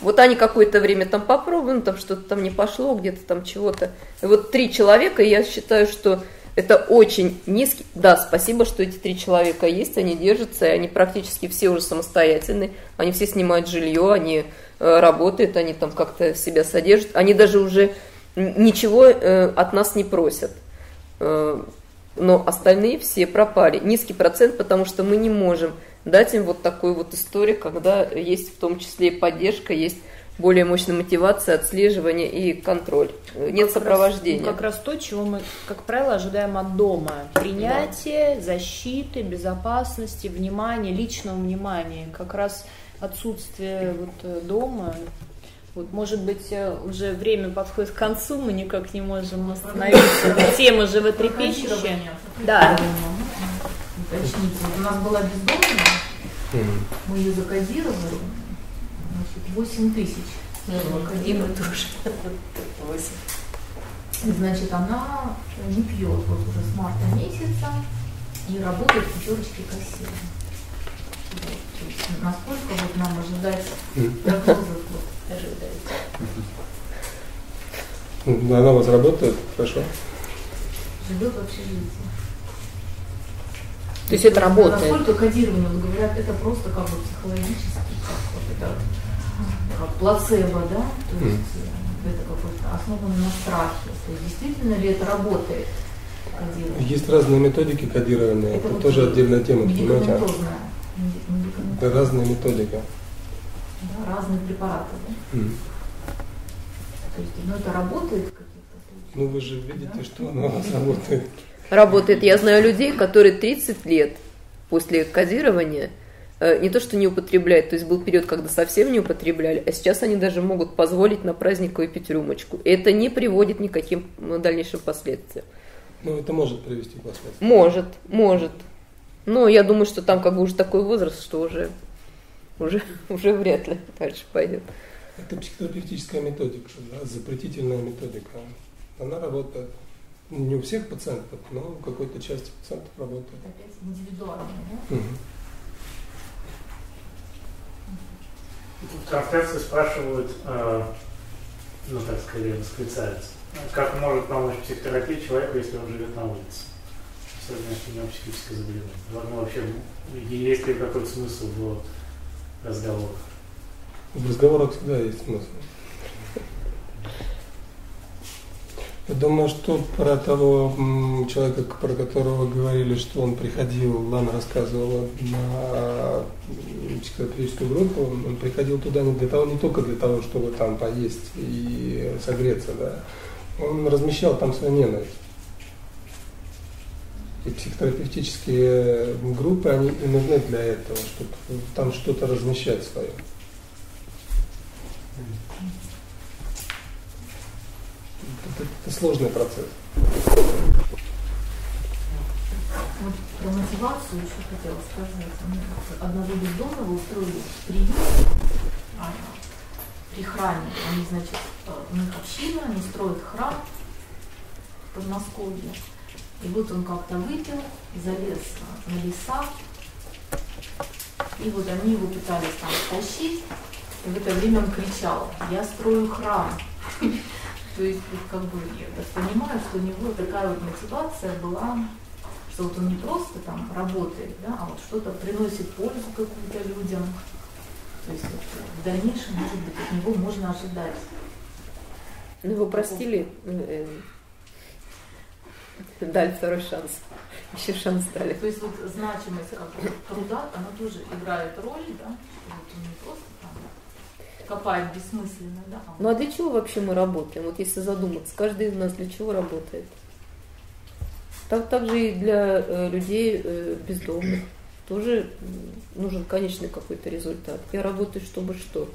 Вот они какое-то время там попробуют, там что-то там не пошло, где-то там чего-то. И 3 человека, я считаю, что это очень низкий... Да, спасибо, что эти 3 человека есть, они держатся, и они практически все уже самостоятельны, они все снимают жилье, они работают, они там как-то себя содержат, они даже уже ничего от нас не просят. Но остальные все пропали. Низкий процент, потому что мы не можем дать им вот такую вот историю, когда есть в том числе и поддержка, есть более мощная мотивация, отслеживание и контроль. Нет сопровождения. Как раз то, чего мы, как правило, ожидаем от дома. Принятие, да. Защиты, безопасности, внимания, личного внимания. Как раз отсутствие дома... может быть, уже время подходит к концу, мы никак не можем остановиться. Тема животрепещущая. Да. Уточните, у нас была бездомная, мы ее закодировали, 8 тысяч. И мы тоже. 8. Значит, она не пьет уже с марта месяца и работает в пятерочке кассиром. Насколько вот нам ожидать прогнозов? Она у вас работает? Хорошо. Живет в общежитии. То есть это работает? Насколько кодирование, вот говорят, это просто как бы психологически, как вот это как плацебо, да? То есть это какое-то основано на страхе. То есть действительно ли это работает? Кодирование? Есть разные методики кодирования, это вот тоже отдельная тема. Это разная методика. Да, разные препараты, да? То есть, ну, это работает в каких-то случаях? Ну, вы же видите, да? Что оно работает. Работает. Я знаю людей, которые 30 лет после кодирования не то что не употребляют, то есть был период, когда совсем не употребляли, а сейчас они даже могут позволить на праздник выпить рюмочку. Это не приводит к никаким дальнейшим последствиям. Ну, это может привести к последствиям. Может. Но я думаю, что там как бы уже такой возраст, что уже вряд ли дальше пойдет. Это психотерапевтическая методика, да, запретительная методика. Она работает не у всех пациентов, но у какой-то части пациентов работает. Опять индивидуально, да? В трансляции спрашивают, ну так скорее восклицаются, как может помочь психотерапия человеку, если он живет на улице? Особенно, если у него психическое заболевание. Вообще, есть ли какой-то смысл в разговорах? В разговорах всегда есть смысл. Я думаю, что про того человека, про которого говорили, что он приходил, Лана рассказывала, на психотерапевтическую группу, он приходил туда не только для того, чтобы там поесть и согреться, да. Он размещал там свою ненависть. И психотерапевтические группы, они и нужны для этого, чтобы там что-то размещать свое. Это сложный процесс. Вот про мотивацию еще хотела сказать. Одного бездомного устроили приют при храме. Они, значит, у них община, они строят храм в Подмосковье. И вот он как-то выпил, залез на леса. И вот они его пытались там стащить. И в это время он кричал: «Я строю храм». То есть, как бы, я так понимаю, что у него такая вот мотивация была, что вот он не просто там работает, да, а вот что-то приносит пользу какую-то людям. То есть вот, в дальнейшем, может быть, от него можно ожидать. Ну, его простили, дали второй шанс. Еще шанс дали. То есть вот значимость как труда, она тоже играет роль, да, вот он не просто копает бессмысленно, да. Ну а для чего вообще мы работаем? Вот если задуматься, каждый из нас для чего работает? Так же и для людей бездомных. Тоже нужен конечный какой-то результат. Я работаю, чтобы что?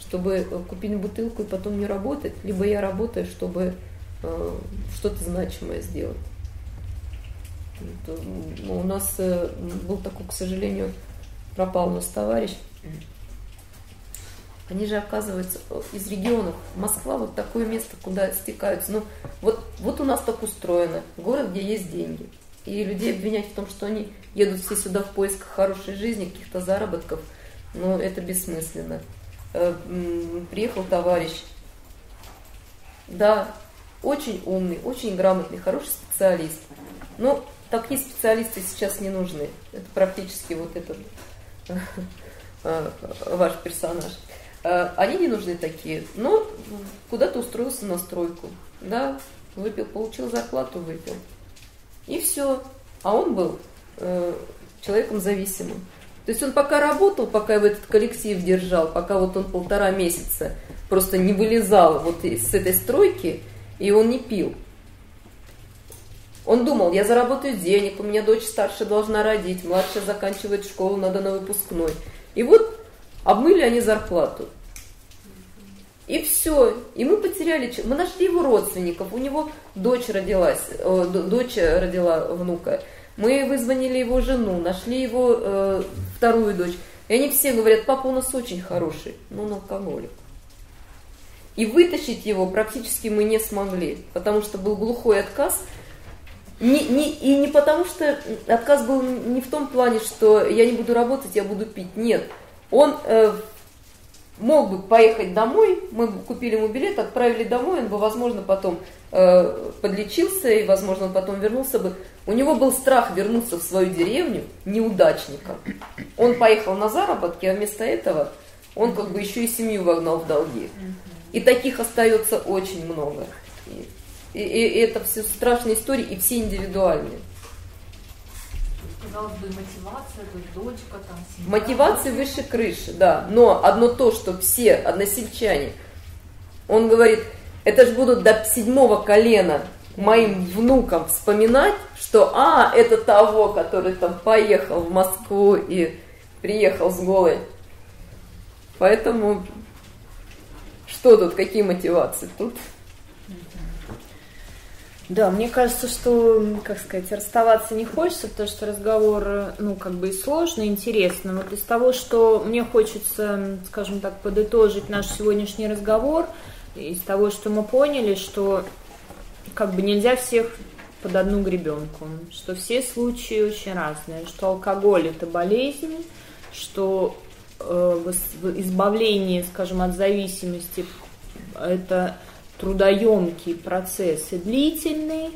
Чтобы купить бутылку и потом не работать? Либо я работаю, чтобы что-то значимое сделать? Это, у нас был такой, к сожалению, пропал у нас товарищ. Они же, оказывается, из регионов. Москва вот такое место, куда стекаются. Ну, вот у нас так устроено. Город, где есть деньги. И людей обвинять в том, что они едут все сюда в поисках хорошей жизни, каких-то заработков, но это бессмысленно. Приехал товарищ. Да, очень умный, очень грамотный, хороший специалист. Но такие специалисты сейчас не нужны. Это практически вот этот ваш персонаж. Они не нужны такие, но куда-то устроился на стройку, да, выпил, получил зарплату, выпил. И все. А он был человеком зависимым. То есть он пока работал, пока его этот коллектив держал, пока вот он 1,5 месяца просто не вылезал вот с этой стройки, и он не пил. Он думал: я заработаю денег, у меня дочь старшая должна родить, младшая заканчивает школу, надо на выпускной. И вот обмыли они зарплату. И все. И мы потеряли... Мы нашли его родственников. У него дочь родила внука. Мы вызвонили его жену, нашли его вторую дочь. И они все говорят: папа у нас очень хороший, но он алкоголик. И вытащить его практически мы не смогли, потому что был глухой отказ. И не потому, что отказ был не в том плане, что я не буду работать, я буду пить. Нет. Он мог бы поехать домой, мы бы купили ему билет, отправили домой, он бы, возможно, потом подлечился, и, возможно, он потом вернулся бы. У него был страх вернуться в свою деревню неудачником. Он поехал на заработки, а вместо этого он как бы еще и семью вогнал в долги. И таких остается очень много. И это все страшные истории, и все индивидуальные. Казалось бы, мотивация, то есть дочка, там, семья. Мотивация выше крыши, да. Но одно то, что все односельчане, он говорит, это же будут до седьмого колена моим внукам вспоминать, что, это того, который там поехал в Москву и приехал с голой. Поэтому, что тут, какие мотивации тут? Да, мне кажется, что, как сказать, расставаться не хочется, потому что разговор, и сложный, и интересный. Вот из того, что мне хочется, скажем так, подытожить наш сегодняшний разговор, из того, что мы поняли, что нельзя всех под одну гребенку, что все случаи очень разные, что алкоголь – это болезнь, что избавление, скажем, от зависимости – это трудоемкий процесс и длительный,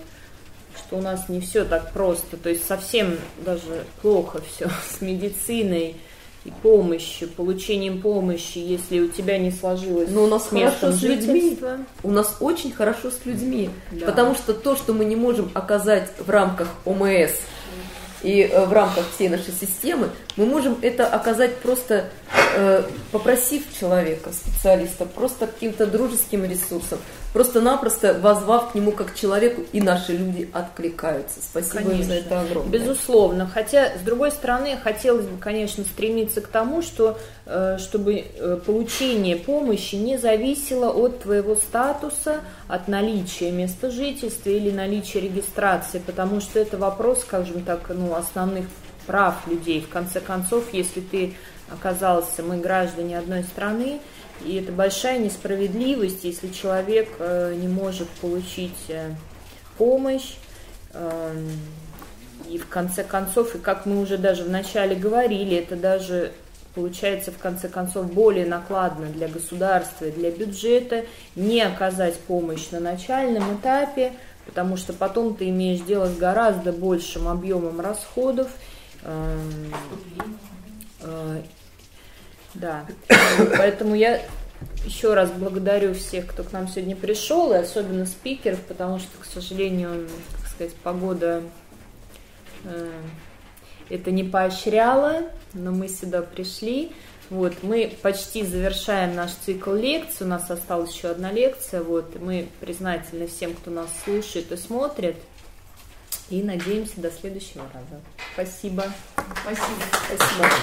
что у нас не все так просто, то есть совсем даже плохо все с медициной и помощью, получением помощи, если у тебя не сложилось. Но у нас хорошо с людьми, у нас очень хорошо с людьми, да. Потому что то, что мы не можем оказать в рамках ОМС и в рамках всей нашей системы, мы можем это оказать просто попросив человека, специалиста, просто каким-то дружеским ресурсом, просто-напросто воззвав к нему как человеку, и наши люди откликаются. Спасибо им за это огромное. Безусловно. Хотя, с другой стороны, хотелось бы, конечно, стремиться к тому, чтобы получение помощи не зависело от твоего статуса, от наличия места жительства или наличия регистрации, потому что это вопрос, основных прав людей. В конце концов, если ты оказался, мы граждане одной страны, и это большая несправедливость, если человек не может получить помощь. И в конце концов, и как мы уже даже вначале говорили, это даже получается в конце концов более накладно для государства и для бюджета не оказать помощь на начальном этапе, потому что потом ты имеешь дело с гораздо большим объемом расходов. Да, поэтому я еще раз благодарю всех, кто к нам сегодня пришел, и особенно спикеров, потому что, к сожалению, погода это не поощряла, но мы сюда пришли. Вот, мы почти завершаем наш цикл лекций, у нас осталась еще одна лекция, вот, мы признательны всем, кто нас слушает и смотрит, и надеемся до следующего раза. Спасибо. Спасибо.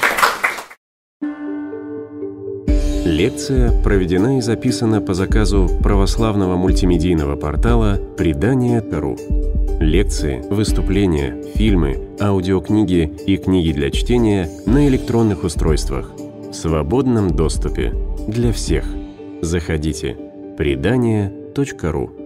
Лекция проведена и записана по заказу православного мультимедийного портала «Предание.ру». Лекции, выступления, фильмы, аудиокниги и книги для чтения на электронных устройствах в свободном доступе для всех. Заходите. Предание.ру